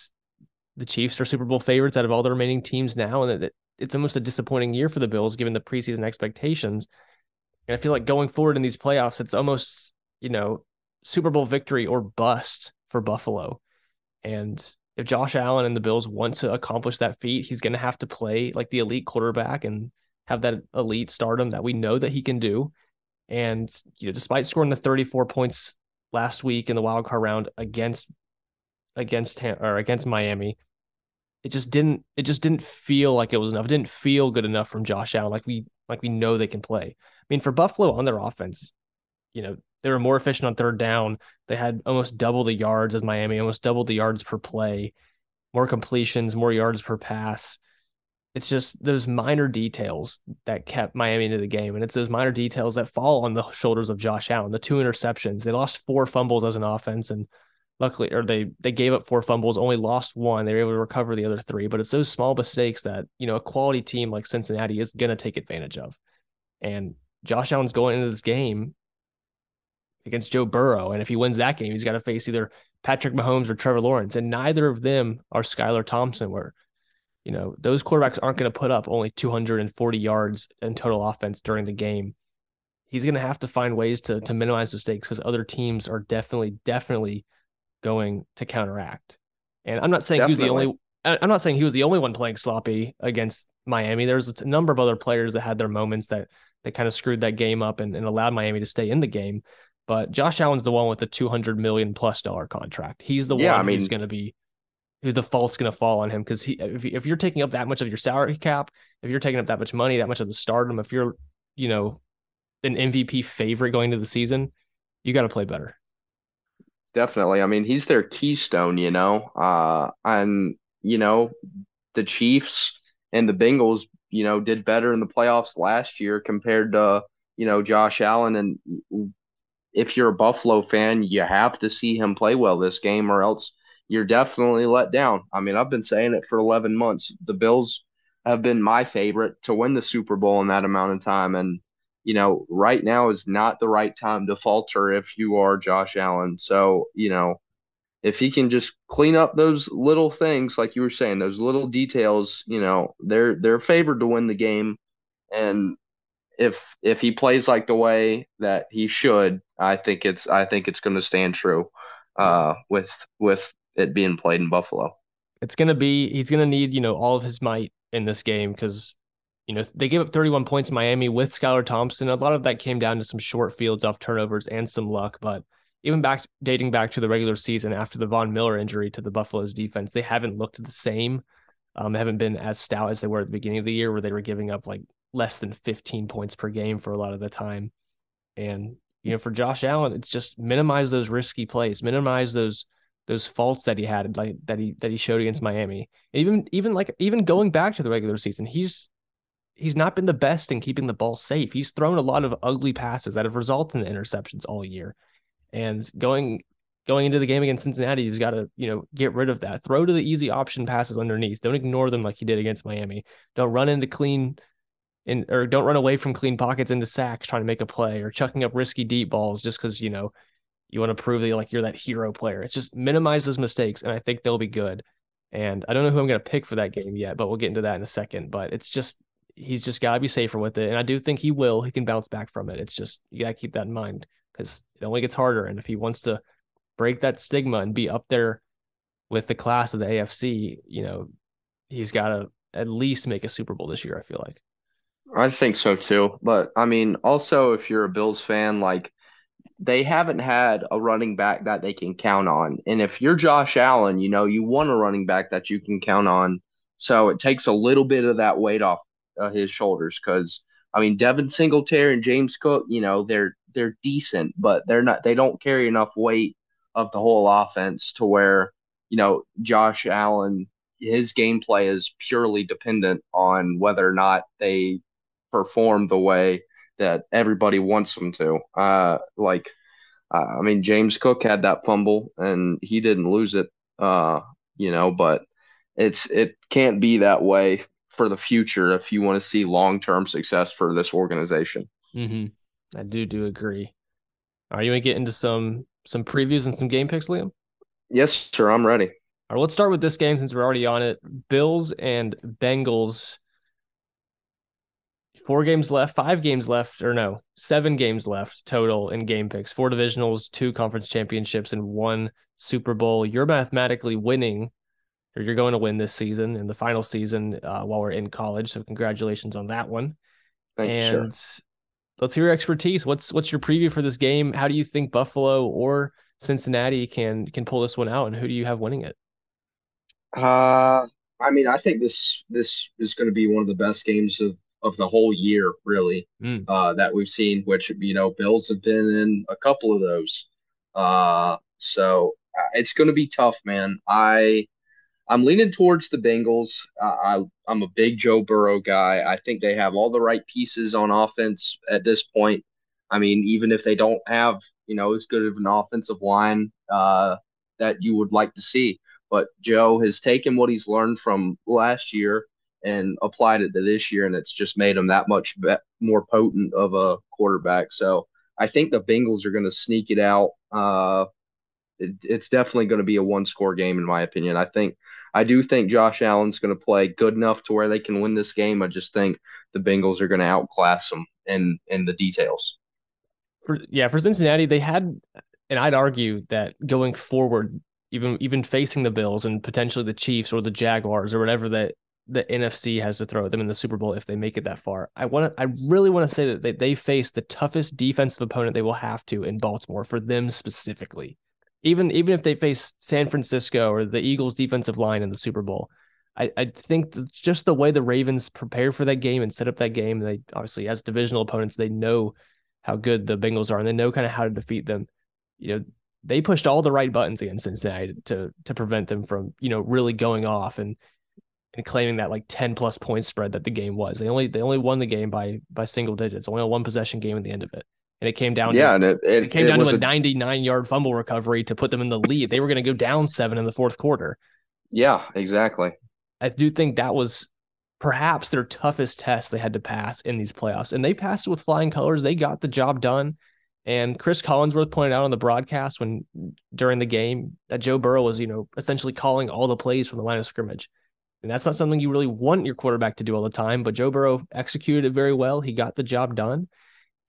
the Chiefs are Super Bowl favorites out of all the remaining teams now, and it, it's almost a disappointing year for the Bills given the preseason expectations. And I feel like going forward in these playoffs, it's almost, you know, Super Bowl victory or bust for Buffalo. And if Josh Allen and the Bills want to accomplish that feat, he's going to have to play like the elite quarterback and have that elite stardom that we know that he can do. And, you know, despite scoring the thirty-four points last week in the wild card round against against or against Miami, it just didn't it just didn't feel like it was enough. It didn't feel good enough from Josh Allen. Like we like we know they can play. I mean, for Buffalo on their offense, you know, they were more efficient on third down. They had almost double the yards as Miami, almost double the yards per play, more completions, more yards per pass. It's just those minor details that kept Miami into the game. And it's those minor details that fall on the shoulders of Josh Allen, the two interceptions. They lost four fumbles as an offense, and luckily, or they, they gave up four fumbles, only lost one. They were able to recover the other three, but it's those small mistakes that, you know, a quality team like Cincinnati is going to take advantage of. And Josh Allen's going into this game against Joe Burrow, and if he wins that game, he's got to face either Patrick Mahomes or Trevor Lawrence, and neither of them are Skylar Thompson, where, you know, those quarterbacks aren't going to put up only two hundred forty yards in total offense during the game. He's going to have to find ways to to minimize mistakes because other teams are definitely, definitely going to counteract. And I'm not saying definitely. he was the only. I'm not saying he was the only one playing sloppy against Miami. There's a number of other players that had their moments that they kind of screwed that game up and, and allowed Miami to stay in the game. But Josh Allen's the one with the two hundred million plus dollar contract. He's the yeah, one I mean, who's going to be, who the fault's going to fall on him. Cause he, if, if you're taking up that much of your salary cap, if you're taking up that much money, that much of the stardom, if you're, you know, an M V P favorite going into the season, you got to play better. Definitely. I mean, he's their keystone, you know, uh, and you know, the Chiefs and the Bengals, you know, did better in the playoffs last year compared to, you know, Josh Allen. And if you're a Buffalo fan, you have to see him play well this game or else you're definitely let down. I mean, I've been saying it for eleven months. The Bills have been my favorite to win the Super Bowl in that amount of time. And, you know, right now is not the right time to falter if you are Josh Allen. So, you know, if he can just clean up those little things, like you were saying, those little details, you know, they're they're favored to win the game. And if if he plays like the way that he should, I think it's I think it's going to stand true uh, with with it being played in Buffalo. It's going to be he's going to need, you know, all of his might in this game because, you know, they gave up thirty-one points to Miami with Skylar Thompson. A lot of that came down to some short fields off turnovers and some luck, but even back dating back to the regular season after the Von Miller injury to the Buffalo's defense, they haven't looked the same. Um, they haven't been as stout as they were at the beginning of the year where they were giving up like less than fifteen points per game for a lot of the time. And, you know, for Josh Allen, it's just minimize those risky plays, minimize those, those faults that he had, like that he, that he showed against Miami. And even, even like, even going back to the regular season, he's, he's not been the best in keeping the ball safe. He's thrown a lot of ugly passes that have resulted in interceptions all year. And going going into the game against Cincinnati, he's got to, you know, get rid of that. Throw to the easy option passes underneath. Don't ignore them like he did against Miami. Don't run into clean in, or don't run away from clean pockets into sacks trying to make a play or chucking up risky deep balls just because, you know, you want to prove that like you're that hero player. It's just minimize those mistakes, and I think they'll be good. And I don't know who I'm going to pick for that game yet, but we'll get into that in a second. But it's just he's just got to be safer with it, and I do think he will. He can bounce back from it. It's just you got to keep that in mind because it only gets harder. And if he wants to break that stigma and be up there with the class of the A F C, you know, he's got to at least make a Super Bowl this year, I feel like. I think so too. But I mean, also if you're a Bills fan, like, they haven't had a running back that they can count on. And if you're Josh Allen, you know, you want a running back that you can count on. So it takes a little bit of that weight off uh, his shoulders because, I mean, Devin Singletary and James Cook, you know, they're they're decent, but they're not they don't carry enough weight of the whole offense to where, you know, Josh Allen, his gameplay is purely dependent on whether or not they perform the way that everybody wants them to. Uh, like, uh, I mean, James Cook had that fumble and he didn't lose it, uh, you know, but it's it can't be that way for the future if you want to see long-term success for this organization. Mm-hmm. I do do agree. Are you going to get into some some previews and some game picks, Liam? Yes, sir. I'm ready. All right, let's start with this game since we're already on it. Bills and Bengals. Four games left, five games left, or no, seven games left total in game picks. Four divisionals, two conference championships, and one Super Bowl. You're mathematically winning, or you're going to win this season in the final season uh, while we're in college. So congratulations on that one. Thank and you, sure. Let's hear your expertise. What's what's your preview for this game? How do you think Buffalo or Cincinnati can can pull this one out, and who do you have winning it? Uh, I mean, I think this this is going to be one of the best games of, of the whole year, really, mm. uh, that we've seen, which, you know, Bills have been in a couple of those. Uh, so it's going to be tough, man. I, I'm leaning towards the Bengals. Uh, I, I'm a big Joe Burrow guy. I think they have all the right pieces on offense at this point. I mean, even if they don't have, you know, as good of an offensive line uh, that you would like to see. But Joe has taken what he's learned from last year and applied it to this year, and it's just made him that much be- more potent of a quarterback. So I think the Bengals are going to sneak it out. Uh, it, it's definitely going to be a one-score game, in my opinion. I think I do think Josh Allen's going to play good enough to where they can win this game. I just think the Bengals are going to outclass them in, in the details. For, yeah, for Cincinnati, they had, and I'd argue that going forward, even even facing the Bills and potentially the Chiefs or the Jaguars or whatever that the N F C has to throw at them in the Super Bowl if they make it that far. I want to, I really want to say that they, they face the toughest defensive opponent they will have to in Baltimore for them specifically. Even even if they face San Francisco or the Eagles defensive line in the Super Bowl, I, I think just the way the Ravens prepare for that game and set up that game, they obviously as divisional opponents, they know how good the Bengals are and they know kind of how to defeat them. You know, they pushed all the right buttons against Cincinnati to to prevent them from, you know, really going off and and claiming that like ten plus point spread that the game was. They only they only won the game by by single digits, only a one possession game at the end of it. And it came down yeah, to, and it, it, it came it down to a ninety-nine yard fumble recovery to put them in the lead. They were going to go down seven in the fourth quarter. Yeah, exactly. I do think that was perhaps their toughest test they had to pass in these playoffs. And they passed it with flying colors. They got the job done. And Chris Collinsworth pointed out on the broadcast when during the game that Joe Burrow was, you know, essentially calling all the plays from the line of scrimmage. And that's not something you really want your quarterback to do all the time, but Joe Burrow executed it very well. He got the job done.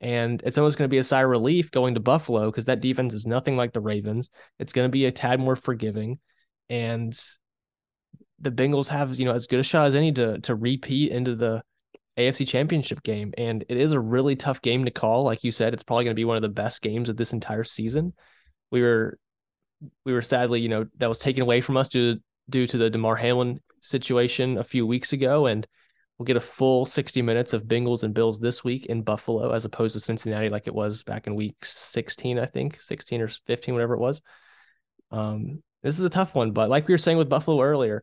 And it's almost going to be a sigh of relief going to Buffalo because that defense is nothing like the Ravens. It's going to be a tad more forgiving. And the Bengals have, you know, as good a shot as any to, to repeat into the A F C Championship game. And it is a really tough game to call. Like you said, it's probably going to be one of the best games of this entire season. We were, we were sadly, you know, that was taken away from us due to, due to the DeMar Hamlin situation a few weeks ago, and we'll get a full sixty minutes of Bengals and Bills this week in Buffalo as opposed to Cincinnati like it was back in week sixteen, I think, sixteen or fifteen, whatever it was. Um, this is a tough one, but like we were saying with Buffalo earlier,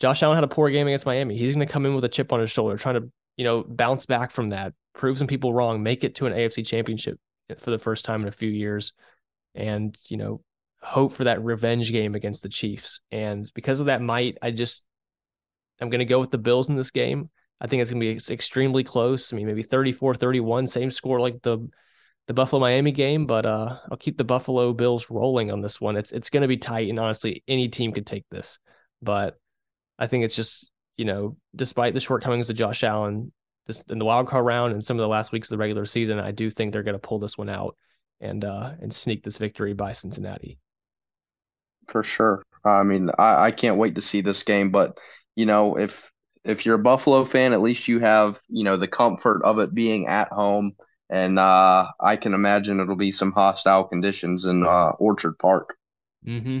Josh Allen had a poor game against Miami. He's going to come in with a chip on his shoulder, trying to, you know, bounce back from that, prove some people wrong, make it to an A F C championship for the first time in a few years, and, you know, hope for that revenge game against the Chiefs. And because of that might, I just, I'm going to go with the Bills in this game. I think it's going to be extremely close. I mean, maybe thirty-four thirty-one, same score like the the Buffalo-Miami game, but uh, I'll keep the Buffalo Bills rolling on this one. It's it's going to be tight, and honestly, any team could take this. But I think it's just, you know, despite the shortcomings of Josh Allen this, in the wildcard round and some of the last weeks of the regular season, I do think they're going to pull this one out and uh, and sneak this victory by Cincinnati. For sure. I mean, I, I can't wait to see this game, but, you know, if if you're a Buffalo fan, at least you have, you know, the comfort of it being at home. And uh, I can imagine it'll be some hostile conditions in uh, Orchard Park. Mm-hmm.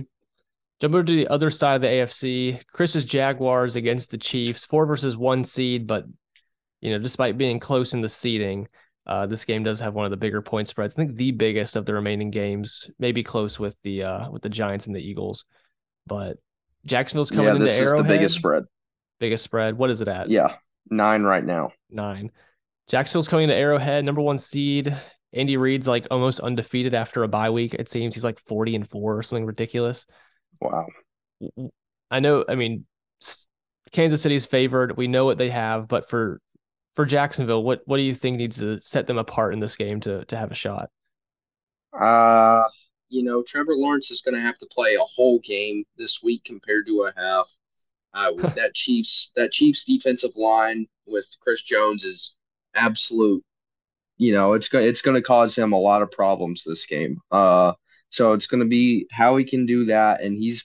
Jump over to the other side of the A F C. Chris's Jaguars against the Chiefs, four versus one seed, but, you know, despite being close in the seeding, uh, this game does have one of the bigger point spreads. I think the biggest of the remaining games, maybe close with the uh, with the Giants and the Eagles. But Jacksonville's coming yeah, into Arrowhead. Yeah, this is the biggest spread. Biggest spread. What is it at? Yeah, nine right now. Nine. Jacksonville's coming to Arrowhead, number one seed. Andy Reid's like almost undefeated after a bye week. It seems he's like forty and four or something ridiculous. Wow. I know. I mean, Kansas City's favored. We know what they have, but for for Jacksonville, what what do you think needs to set them apart in this game to to have a shot? Uh, you know, Trevor Lawrence is going to have to play a whole game this week compared to a half. Uh, with that Chiefs that Chiefs defensive line with Chris Jones is absolute, you know, it's going it's going to cause him a lot of problems this game. Uh, so it's going to be how he can do that, and he's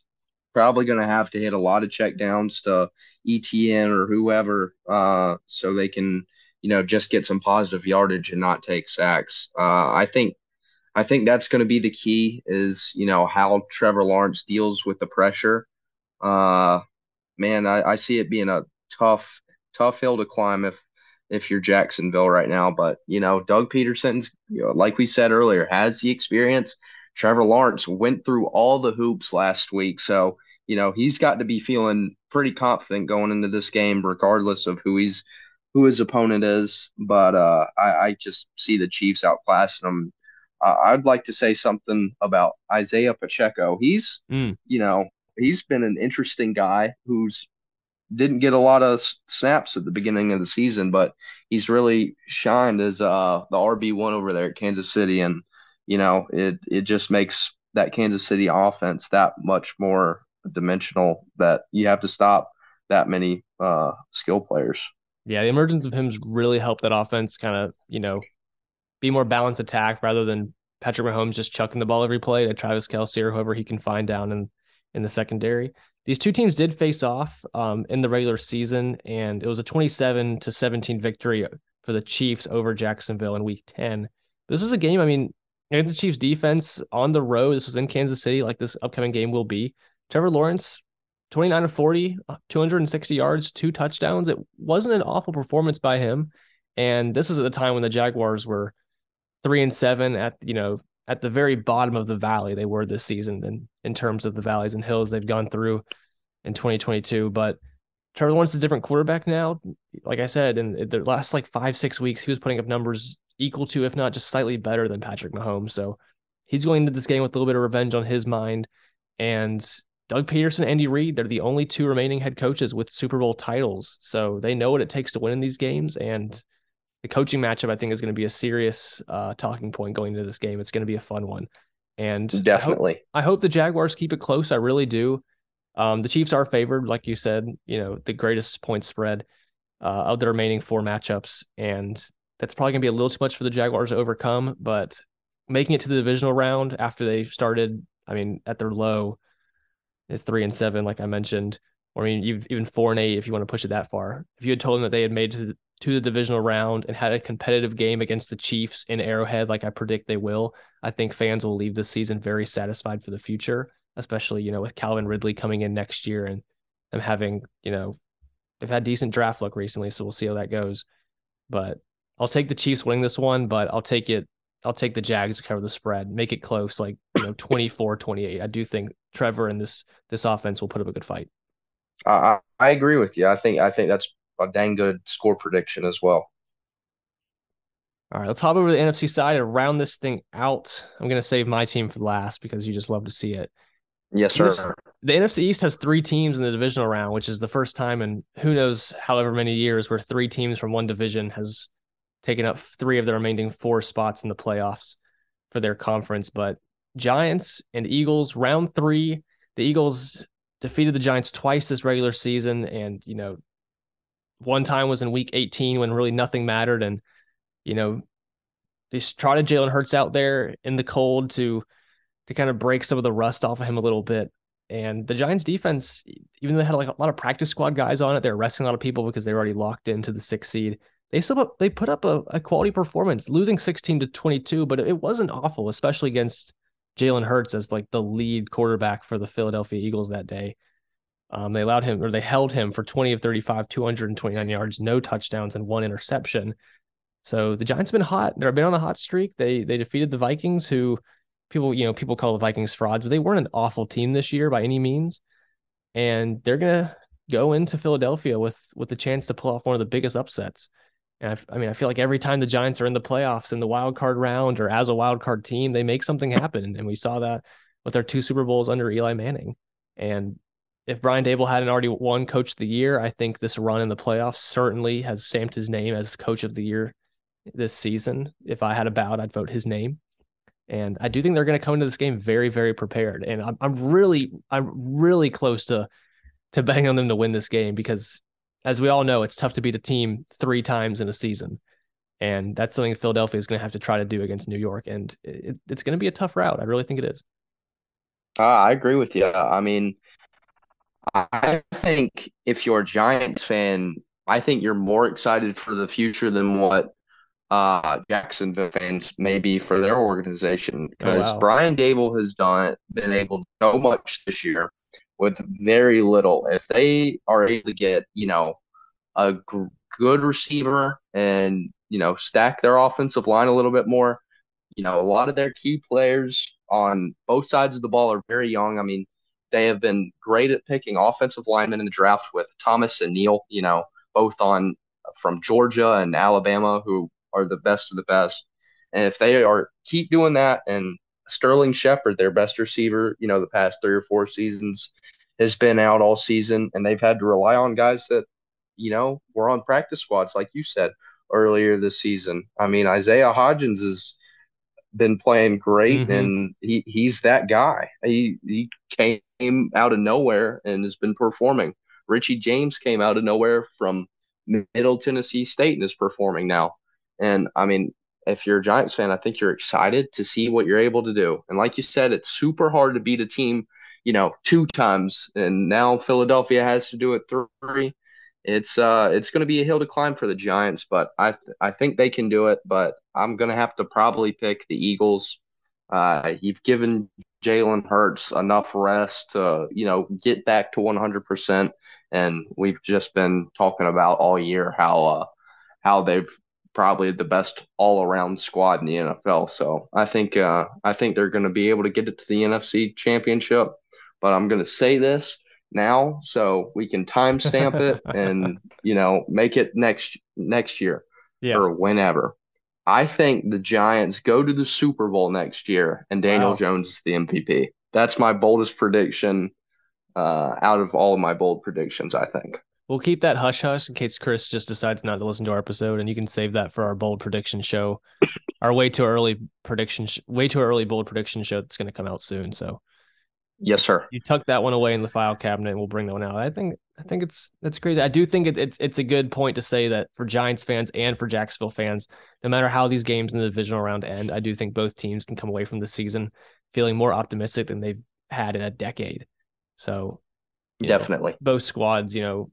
probably going to have to hit a lot of checkdowns to E T N or whoever, uh, so they can, you know, just get some positive yardage and not take sacks. Uh, I think I think that's going to be the key is, you know, how Trevor Lawrence deals with the pressure. Uh, man, I, I see it being a tough tough hill to climb if. if you're Jacksonville right now. But, you know, Doug Peterson's, you know, like we said earlier, has the experience. Trevor Lawrence went through all the hoops last week. So, you know, he's got to be feeling pretty confident going into this game, regardless of who he's, who his opponent is. But uh, I, I just see the Chiefs outclassing them. Uh, I'd like to say something about Isaiah Pacheco. He's, mm. you know, he's been an interesting guy who's, didn't get a lot of snaps at the beginning of the season, but he's really shined as uh, the R B one over there at Kansas City. And, you know, it, it just makes that Kansas City offense that much more dimensional that you have to stop that many uh, skill players. Yeah, the emergence of him's really helped that offense kind of, you know, be more balanced attack rather than Patrick Mahomes just chucking the ball every play to Travis Kelce or whoever he can find down in, in the secondary. These two teams did face off um, in the regular season, and it was a twenty-seven to seventeen victory for the Chiefs over Jacksonville in week ten. This was a game, I mean, against the Chiefs defense on the road. This was in Kansas City, like this upcoming game will be. Trevor Lawrence, twenty-nine of forty, two hundred sixty yards, two touchdowns. It wasn't an awful performance by him, and this was at the time when the Jaguars were three and seven at, you know, at the very bottom of the valley they were this season in, in terms of the valleys and hills they've gone through in twenty twenty-two. But Trevor Lawrence is a different quarterback now. Like I said, in the last like five, six weeks, he was putting up numbers equal to, if not just slightly better than Patrick Mahomes. So he's going into this game with a little bit of revenge on his mind. And Doug Peterson, Andy Reid, they're the only two remaining head coaches with Super Bowl titles. So they know what it takes to win in these games. And the coaching matchup, I think, is going to be a serious uh, talking point going into this game. It's going to be a fun one. And definitely, I hope, I hope the Jaguars keep it close. I really do. Um, the Chiefs are favored, like you said, you know, the greatest point spread uh, of the remaining four matchups. And that's probably going to be a little too much for the Jaguars to overcome. But making it to the divisional round after they started, I mean, at their low, is three and seven, like I mentioned. Or I mean, you've even four and eight if you want to push it that far. If you had told them that they had made it to the, to the divisional round and had a competitive game against the Chiefs in Arrowhead, like I predict they will, I think fans will leave this season very satisfied for the future, especially, you know, with Calvin Ridley coming in next year and them having, you know, they've had decent draft luck recently, so we'll see how that goes. But I'll take the Chiefs winning this one, but I'll take it. I'll take the Jags to cover the spread, make it close, like, you know, twenty-four twenty-eight. I do think Trevor and this this offense will put up a good fight. I, I agree with you. I think I think that's a dang good score prediction as well. All right, let's hop over to the N F C side and round this thing out. I'm going to save my team for last because you just love to see it. Yes, sir. N F C, the N F C East has three teams in the divisional round, which is the first time in who knows however many years where three teams from one division has taken up three of the remaining four spots in the playoffs for their conference. But Giants and Eagles, round three, the Eagles defeated the Giants twice this regular season. And, you know, one time was in week eighteen when really nothing mattered. And, you know, they trotted Jalen Hurts out there in the cold to to kind of break some of the rust off of him a little bit. And the Giants defense, even though they had like a lot of practice squad guys on it, they're resting a lot of people because they were already locked into the sixth seed. They still put, they put up a, a quality performance, losing sixteen to twenty-two, but it wasn't awful, especially against Jalen Hurts as like the lead quarterback for the Philadelphia Eagles that day. Um, they allowed him, or they held him for twenty of thirty-five, two hundred twenty-nine yards, no touchdowns, and one interception. So the Giants have been hot. They've been on a hot streak. They they defeated the Vikings, who people you know people call the Vikings frauds, but they weren't an awful team this year by any means. And they're gonna go into Philadelphia with with a chance to pull off one of the biggest upsets. And I, I mean, I feel like every time the Giants are in the playoffs in the wild card round or as a wild card team, they make something happen. And we saw that with our two Super Bowls under Eli Manning. And if Brian Daboll hadn't already won Coach of the Year, I think this run in the playoffs certainly has stamped his name as Coach of the Year this season. If I had a ballot, I'd vote his name. And I do think they're going to come into this game very, very prepared. And I'm, I'm really, I'm really close to, to betting on them to win this game because, as we all know, it's tough to beat a team three times in a season. And that's something Philadelphia is going to have to try to do against New York. And it, it's going to be a tough route. I really think it is. Uh, I agree with you. I mean, I think if you're a Giants fan, I think you're more excited for the future than what uh, Jacksonville fans may be for their organization. Because oh, wow. Brian Daboll has done been able to do so much this year with very little. If they are able to get, you know, a g- good receiver and, you know, stack their offensive line a little bit more, you know, a lot of their key players on both sides of the ball are very young. I mean, they have been great at picking offensive linemen in the draft with Thomas and Neal, you know, both on from Georgia and Alabama, who are the best of the best. And if they are keep doing that, and Sterling Shepard, their best receiver, you know, the past three or four seasons has been out all season, and they've had to rely on guys that, you know, were on practice squads, like you said earlier this season. I mean, Isaiah Hodgins has been playing great, mm-hmm. and he, he's that guy. He, he came out of nowhere and has been performing. Richie James came out of nowhere from Middle Tennessee State and is performing now. And, I mean, if you're a Giants fan, I think you're excited to see what you're able to do. And like you said, it's super hard to beat a team, you know, two times. And now Philadelphia has to do it three. It's uh, it's going to be a hill to climb for the Giants, but I th- I think they can do it. But I'm going to have to probably pick the Eagles. Uh, you've given Jalen Hurts enough rest to, you know, get back to one hundred percent. And we've just been talking about all year how uh, how they've probably the best all-around squad in the N F L. So I think uh, I think they're going to be able to get it to the N F C Championship. But I'm going to say this now so we can timestamp it and, you know, make it next next year yeah. or whenever. I think the Giants go to the Super Bowl next year and Daniel wow. Jones is the M V P. That's my boldest prediction uh, out of all of my bold predictions, I think. We'll keep that hush-hush in case Chris just decides not to listen to our episode, and you can save that for our bold prediction show, our way too early prediction, sh- way too early bold prediction show that's going to come out soon. So, yes, sir. You tuck that one away in the file cabinet, and we'll bring that one out. I think, I think it's that's crazy. I do think it, it's it's a good point to say that for Giants fans and for Jacksonville fans, no matter how these games in the divisional round end, I do think both teams can come away from the season feeling more optimistic than they've had in a decade. So, definitely, know, both squads, you know.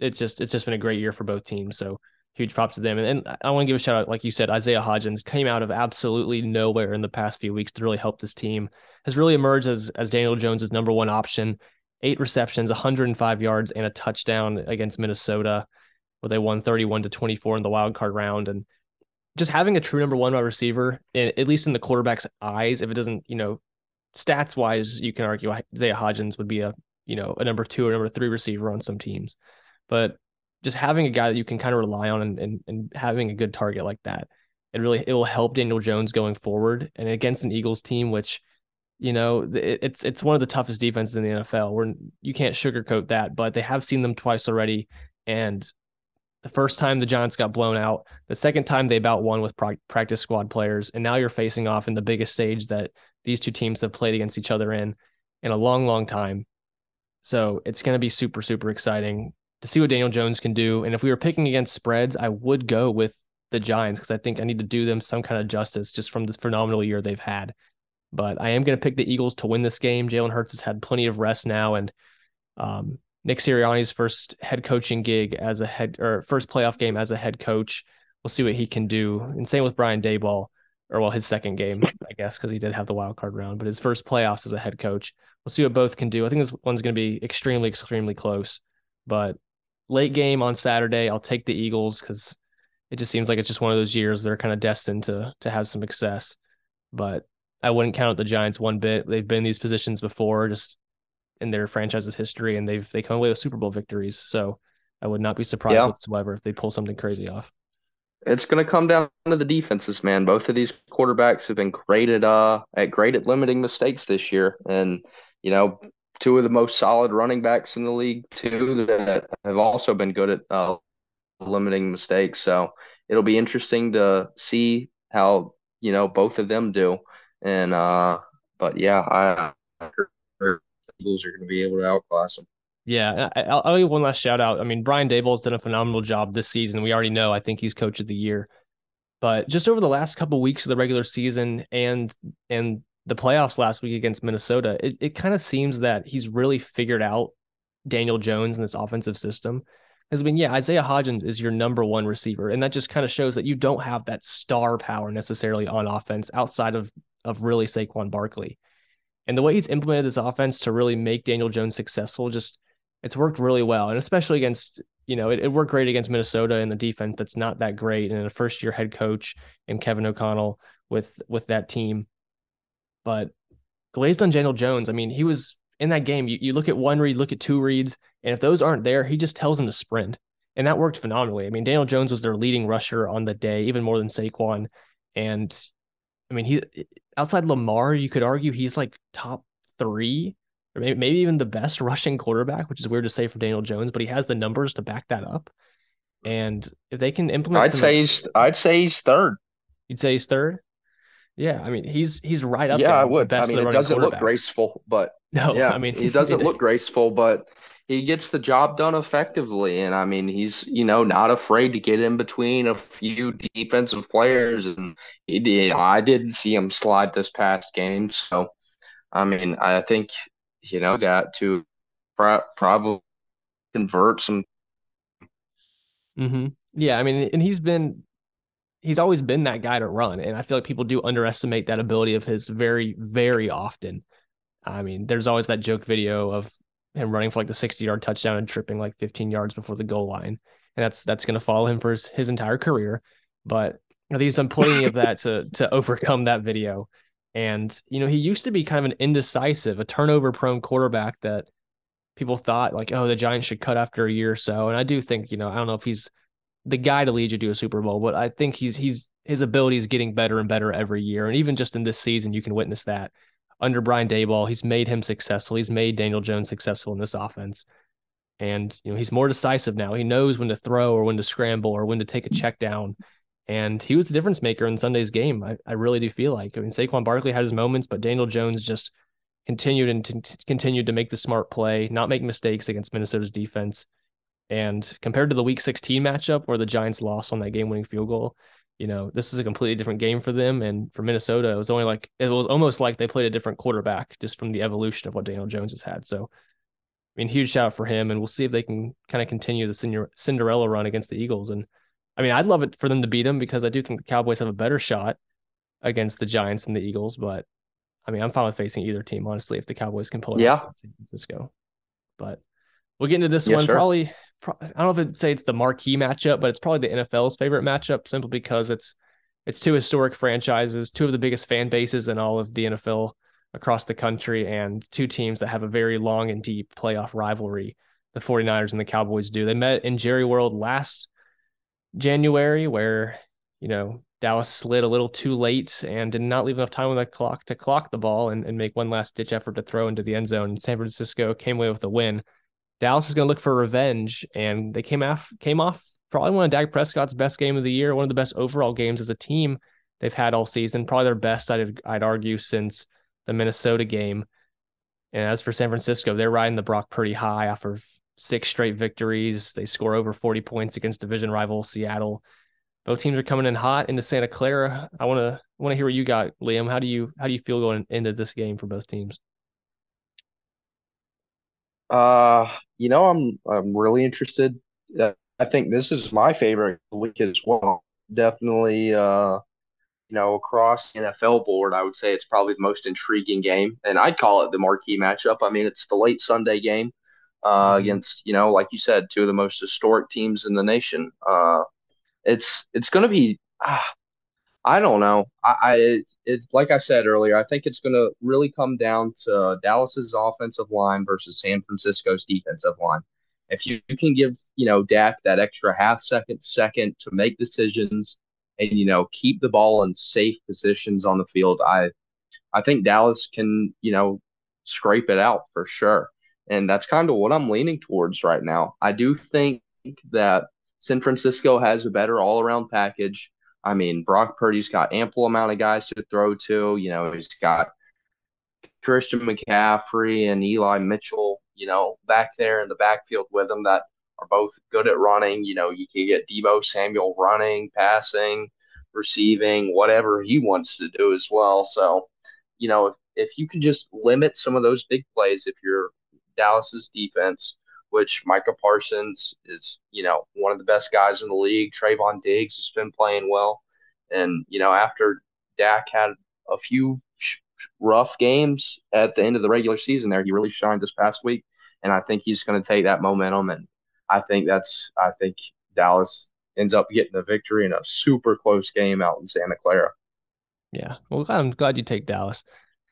It's just it's just been a great year for both teams, so huge props to them. And, and I want to give a shout out, like you said, Isaiah Hodgins came out of absolutely nowhere in the past few weeks to really help this team. Has really emerged as as Daniel Jones' number one option. Eight receptions, one hundred five yards, and a touchdown against Minnesota, where they won thirty-one to twenty-four in the wild card round. And just having a true number one wide receiver, at least in the quarterback's eyes, if it doesn't, you know, stats wise, you can argue Isaiah Hodgins would be a you know a number two or number three receiver on some teams. But just having a guy that you can kind of rely on and, and, and having a good target like that, it really it will help Daniel Jones going forward. And against an Eagles team, which you know, it, it's it's one of the toughest defenses in the N F L. We're, you can't sugarcoat that, but they have seen them twice already. And the first time the Giants got blown out, the second time they about won with pro- practice squad players. And now you're facing off in the biggest stage that these two teams have played against each other in, in a long, long time. So it's going to be super, super exciting to see what Daniel Jones can do. And if we were picking against spreads, I would go with the Giants because I think I need to do them some kind of justice just from this phenomenal year they've had. But I am going to pick the Eagles to win this game. Jalen Hurts has had plenty of rest now, and um, Nick Sirianni's first head coaching gig as a head or first playoff game as a head coach. We'll see what he can do. And same with Brian Daboll, or well, his second game, I guess, because he did have the wild card round, but his first playoffs as a head coach. We'll see what both can do. I think this one's going to be extremely, extremely close. But late game on Saturday, I'll take the Eagles because it just seems like it's just one of those years they're kind of destined to to have some success. But I wouldn't count the Giants one bit. They've been in these positions before, just in their franchise's history, and they've they come away with Super Bowl victories. So I would not be surprised yeah. whatsoever if they pull something crazy off. It's going to come down to the defenses, man. Both of these quarterbacks have been great at uh at great at limiting mistakes this year, and you know, two of the most solid running backs in the league too that have also been good at uh, limiting mistakes. So it'll be interesting to see how you know both of them do. And uh, but yeah, I, I heard the Eagles are going to be able to outclass them. Yeah, I'll, I'll give one last shout out. I mean, Brian Daboll's done a phenomenal job this season. We already know. I think he's coach of the year. But just over the last couple of weeks of the regular season and and the playoffs last week against Minnesota, it, it kind of seems that he's really figured out Daniel Jones and this offensive system. Because, I mean, yeah, Isaiah Hodgins is your number one receiver, and that just kind of shows that you don't have that star power necessarily on offense outside of, of really Saquon Barkley. And the way he's implemented this offense to really make Daniel Jones successful, just it's worked really well. And especially against, you know, it, it worked great against Minnesota and the defense that's not that great. And a first year head coach and Kevin O'Connell with, with that team. But the way he's done Daniel Jones, I mean, he was in that game. You, you look at one read, look at two reads, and if those aren't there, he just tells them to sprint. And that worked phenomenally. I mean, Daniel Jones was their leading rusher on the day, even more than Saquon. And I mean, he outside Lamar, you could argue he's like top three, or maybe, maybe even the best rushing quarterback, which is weird to say for Daniel Jones, but he has the numbers to back that up. And if they can implement, I'd say he's, I'd say he's third. You'd say he's third. Yeah, I mean, he's he's right up yeah, there. Yeah, I would. I mean, it doesn't look graceful, but no, yeah, I mean, he doesn't look graceful, but he gets the job done effectively. And I mean, he's, you know, not afraid to get in between a few defensive players. And he did, I didn't see him slide this past game. So, I mean, I think, you know, that to pro- probably convert some. Mm-hmm. Yeah, I mean, and he's been. He's always been that guy to run. And I feel like people do underestimate that ability of his very, very often. I mean, there's always that joke video of him running for like the sixty yard touchdown and tripping like fifteen yards before the goal line. And that's, that's going to follow him for his, his entire career. But I think he's done plenty of that to, to overcome that video. And, you know, he used to be kind of an indecisive, a turnover prone quarterback that people thought like, oh, the Giants should cut after a year or so. And I do think, you know, I don't know if he's the guy to lead you to a Super Bowl, but I think he's he's his ability is getting better and better every year. And even just in this season, you can witness that under Brian Daboll. He's made him successful. He's made Daniel Jones successful in this offense. And, you know, he's more decisive now. He knows when to throw or when to scramble or when to take a check down. And he was the difference maker in Sunday's game. I, I really do feel like, I mean, Saquon Barkley had his moments, but Daniel Jones just continued and t- continued to make the smart play, not make mistakes against Minnesota's defense. And compared to the week sixteen matchup where the Giants lost on that game-winning field goal, you know, this is a completely different game for them. And for Minnesota, it was only like it was almost like they played a different quarterback just from the evolution of what Daniel Jones has had. So, I mean, huge shout out for him. And we'll see if they can kind of continue the Cinderella run against the Eagles. And I mean, I'd love it for them to beat them because I do think the Cowboys have a better shot against the Giants than the Eagles. But I mean, I'm fine with facing either team, honestly, if the Cowboys can pull it yeah. off in San Francisco. But we'll get into this yeah, one sure. probably. I don't know if I'd say it's the marquee matchup, but it's probably the N F L's favorite matchup simply because it's it's two historic franchises, two of the biggest fan bases in all of the N F L across the country, and two teams that have a very long and deep playoff rivalry. The forty-niners and the Cowboys do. They met in Jerry World last January where, you know, Dallas slid a little too late and did not leave enough time on the clock to clock the ball and, and make one last ditch effort to throw into the end zone. And San Francisco came away with a win. Dallas is going to look for revenge, and they came off, came off probably one of Dak Prescott's best game of the year, one of the best overall games as a team they've had all season, probably their best, I'd, I'd argue, since the Minnesota game. And as for San Francisco, they're riding the Brock Purdy high off of six straight victories. They score over forty points against division rival Seattle. Both teams are coming in hot into Santa Clara. I want to want to hear what you got, Liam. How do you how do you feel going into this game for both teams? Uh, you know, I'm I'm really interested. Uh, I think this is my favorite week as well. Definitely, uh, you know, across the N F L board, I would say it's probably the most intriguing game, and I'd call it the marquee matchup. I mean, it's the late Sunday game uh, against, you know, like you said, two of the most historic teams in the nation. Uh, It's it's going to be ah, – I don't know. I, I it's it, like I said earlier, I think it's going to really come down to Dallas's offensive line versus San Francisco's defensive line. If you, you can give, you know, Dak that extra half second, second to make decisions and, you know, keep the ball in safe positions on the field, I I think Dallas can, you know, scrape it out for sure. And that's kind of what I'm leaning towards right now. I do think that San Francisco has a better all-around package. I mean, Brock Purdy's got ample amount of guys to throw to. You know, he's got Christian McCaffrey and Eli Mitchell, you know, back there in the backfield with him that are both good at running. You know, you can get Debo Samuel running, passing, receiving, whatever he wants to do as well. So, you know, if, if you can just limit some of those big plays, if you're Dallas's defense, which Micah Parsons is, you know, one of the best guys in the league. Trayvon Diggs has been playing well. And, you know, after Dak had a few rough games at the end of the regular season there, he really shined this past week. And I think he's going to take that momentum. And I think that's – I think Dallas ends up getting the victory in a super close game out in Santa Clara. Yeah. Well, I'm glad you take Dallas.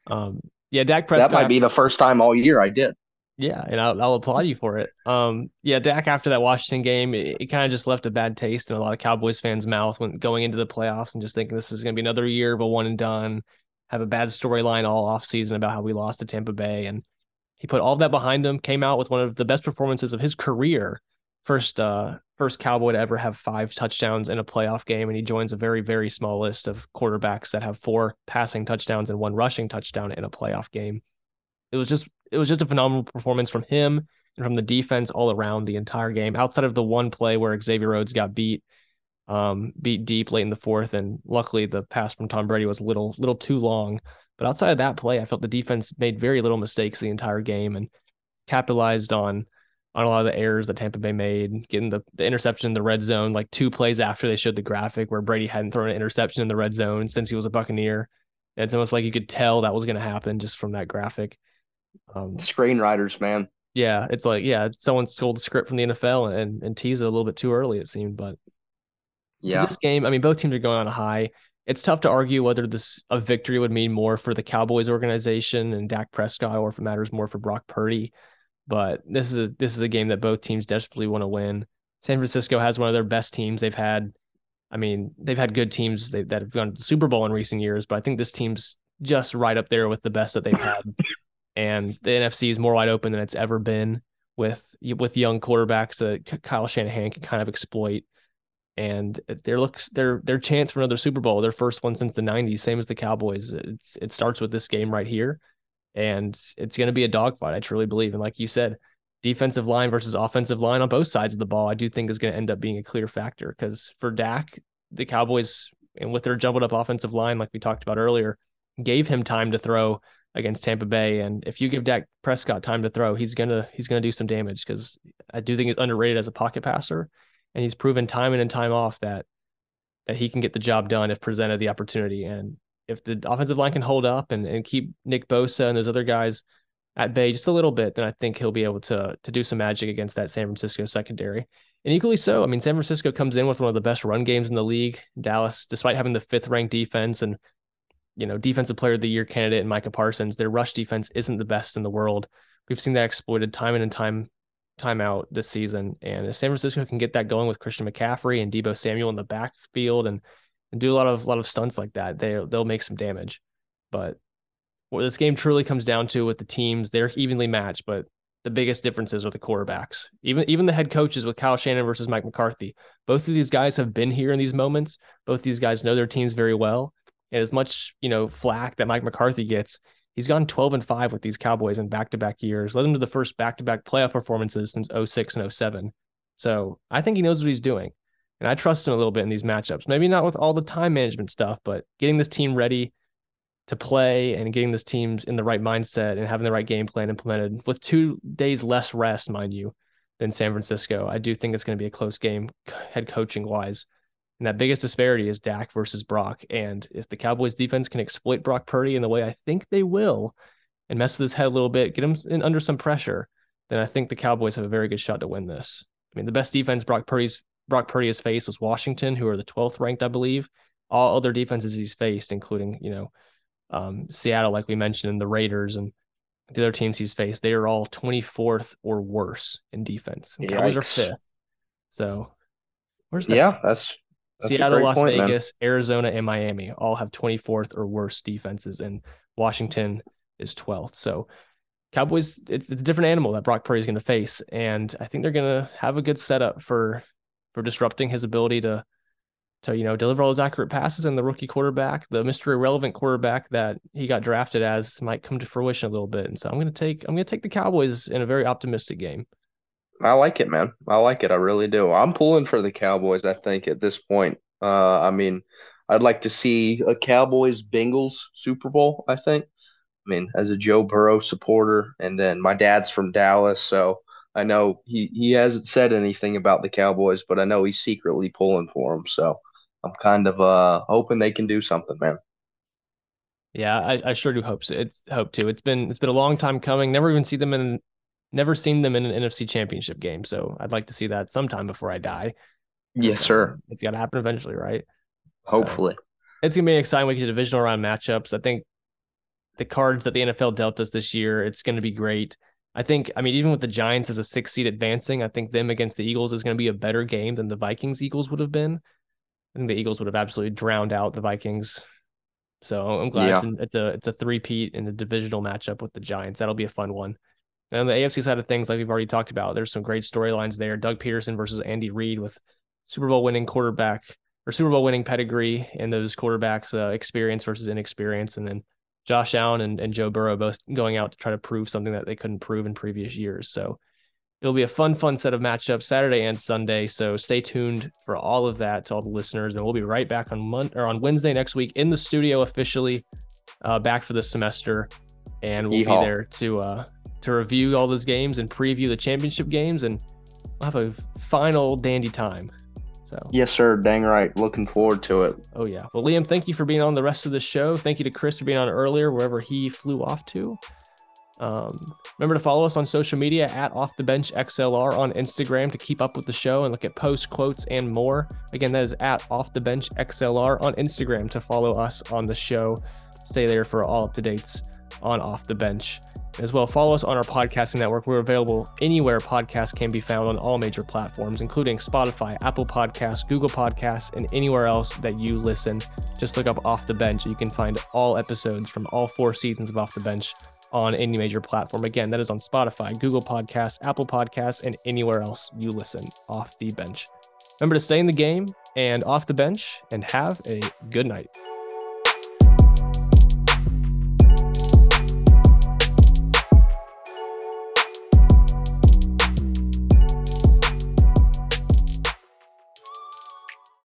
Um, yeah, Dak Prescott – that might be the first time all year I did. Yeah, and I'll, I'll applaud you for it. Um, yeah, Dak, after that Washington game, it, it kind of just left a bad taste in a lot of Cowboys fans' mouth when going into the playoffs and just thinking this is going to be another year of a one and done, have a bad storyline all offseason about how we lost to Tampa Bay. And he put all that behind him, came out with one of the best performances of his career, first uh, first Cowboy to ever have five touchdowns in a playoff game, and he joins a very, very small list of quarterbacks that have four passing touchdowns and one rushing touchdown in a playoff game. It was just it was just a phenomenal performance from him and from the defense all around the entire game, outside of the one play where Xavier Rhodes got beat, um, beat deep late in the fourth. And luckily the pass from Tom Brady was a little, little too long, but outside of that play, I felt the defense made very little mistakes the entire game and capitalized on, on a lot of the errors that Tampa Bay made, getting the, the interception in the red zone, like two plays after they showed the graphic where Brady hadn't thrown an interception in the red zone since he was a Buccaneer. And it's almost like you could tell that was going to happen just from that graphic. Um, screenwriters, man. Yeah, it's like, yeah, someone stole the script from the N F L and, and teased it a little bit too early, it seemed. But yeah, this game, I mean, both teams are going on a high. It's tough to argue whether this a victory would mean more for the Cowboys organization and Dak Prescott, or if it matters more for Brock Purdy. But this is a, this is a game that both teams desperately want to win. San Francisco has one of their best teams they've had. I mean, they've had good teams that have gone to the Super Bowl in recent years, but I think this team's just right up there with the best that they've had. And the N F C is more wide open than it's ever been with with young quarterbacks that Kyle Shanahan can kind of exploit. And their looks, their their chance for another Super Bowl, their first one since the nineties, same as the Cowboys. It's it starts with this game right here, and it's going to be a dogfight. I truly believe. And like you said, defensive line versus offensive line on both sides of the ball, I do think is going to end up being a clear factor. Because for Dak, the Cowboys, and with their jumbled up offensive line, like we talked about earlier, gave him time to throw against Tampa Bay. And if you give Dak Prescott time to throw, he's going to, he's going to do some damage, because I do think he's underrated as a pocket passer, and he's proven time in and time off that, that he can get the job done if presented the opportunity. And if the offensive line can hold up and, and keep Nick Bosa and those other guys at bay just a little bit, then I think he'll be able to, to do some magic against that San Francisco secondary. And equally so, I mean, San Francisco comes in with one of the best run games in the league. Dallas, despite having the fifth ranked defense and, you know, defensive player of the year candidate and Micah Parsons, their rush defense isn't the best in the world. We've seen that exploited time in and time, time out this season. And if San Francisco can get that going with Christian McCaffrey and Debo Samuel in the backfield and and do a lot of lot of stunts like that, they they'll make some damage. But what this game truly comes down to with the teams, they're evenly matched, but the biggest differences are the quarterbacks. Even even the head coaches with Kyle Shanahan versus Mike McCarthy. Both of these guys have been here in these moments. Both these guys know their teams very well. And as much, you know, flack that Mike McCarthy gets, he's gone twelve and five with these Cowboys in back-to-back years, led them to the first back-to-back playoff performances since oh six and oh seven. So I think he knows what he's doing, and I trust him a little bit in these matchups. Maybe not with all the time management stuff, but getting this team ready to play and getting this team's in the right mindset and having the right game plan implemented with two days less rest, mind you, than San Francisco. I do think it's going to be a close game head coaching wise. And that biggest disparity is Dak versus Brock. And if the Cowboys defense can exploit Brock Purdy in the way I think they will and mess with his head a little bit, get him in under some pressure, then I think the Cowboys have a very good shot to win this. I mean, the best defense Brock Purdy's Brock Purdy has faced was Washington, who are the twelfth ranked, I believe. All other defenses he's faced, including, you know, Um, Seattle, like we mentioned, and the Raiders and the other teams he's faced, they are all twenty-fourth or worse in defense. And Cowboys are fifth. So where's that? Yeah, that's, that's Seattle, Las point, Vegas, man. Arizona, and Miami all have twenty-fourth or worse defenses, and Washington is twelfth. So Cowboys, it's it's a different animal that Brock Purdy is going to face, and I think they're going to have a good setup for for disrupting his ability to. to, you know, deliver all those accurate passes, and the rookie quarterback, the mystery relevant quarterback that he got drafted as, might come to fruition a little bit. And so I'm going to take, I'm going to take the Cowboys in a very optimistic game. I like it, man. I like it. I really do. I'm pulling for the Cowboys, I think, at this point. Uh, I mean, I'd like to see a Cowboys-Bengals Super Bowl, I think. I mean, as a Joe Burrow supporter, and then my dad's from Dallas, so I know he, he hasn't said anything about the Cowboys, but I know he's secretly pulling for them, so I'm kind of uh, hoping they can do something, man. Yeah, I, I sure do hope so. It's hope too. It's been it's been a long time coming. Never even see them in, never seen them in an N F C Championship game. So I'd like to see that sometime before I die. Yes, so sir. It's got to happen eventually, right? Hopefully. So it's gonna be an exciting week of divisional round matchups. I think the cards that the N F L dealt us this year, it's gonna be great. I think, I mean, even with the Giants as a sixth seed advancing, I think them against the Eagles is gonna be a better game than the Vikings Eagles would have been. I think the Eagles would have absolutely drowned out the Vikings. So I'm glad yeah. it's, an, it's a it's a three-peat in the divisional matchup with the Giants. That'll be a fun one. And on the A F C side of things, like we've already talked about, there's some great storylines there. Doug Peterson versus Andy Reid, with Super Bowl winning quarterback or Super Bowl winning pedigree, and those quarterbacks uh, experience versus inexperience. And then Josh Allen and, and Joe Burrow both going out to try to prove something that they couldn't prove in previous years. So it'll be a fun, fun set of matchups Saturday and Sunday. So stay tuned for all of that to all the listeners. And we'll be right back on Monday or on Wednesday next week in the studio, officially uh, back for the semester. And we'll Yeehaw. be there to uh, to review all those games and preview the championship games. And we'll have a fine old dandy time. So yes, sir. Dang right. Looking forward to it. Oh, yeah. Well, Liam, thank you for being on the rest of the show. Thank you to Chris for being on earlier, wherever he flew off to. Um, remember to follow us on social media at Off the Bench X L R on Instagram to keep up with the show and look at posts, quotes, and more. Again, that is at Off the Bench X L R on Instagram to follow us on the show. Stay there for all up to dates on Off the Bench as well. Follow us on our podcasting network. We're available anywhere podcasts can be found on all major platforms, including Spotify, Apple Podcasts, Google Podcasts, and anywhere else that you listen. Just look up Off the Bench. You can find all episodes from all four seasons of Off the Bench on any major platform. Again, that is on Spotify, Google Podcasts, Apple Podcasts, and anywhere else you listen. Off the Bench. Remember to stay in the game and off the bench, and have a good night.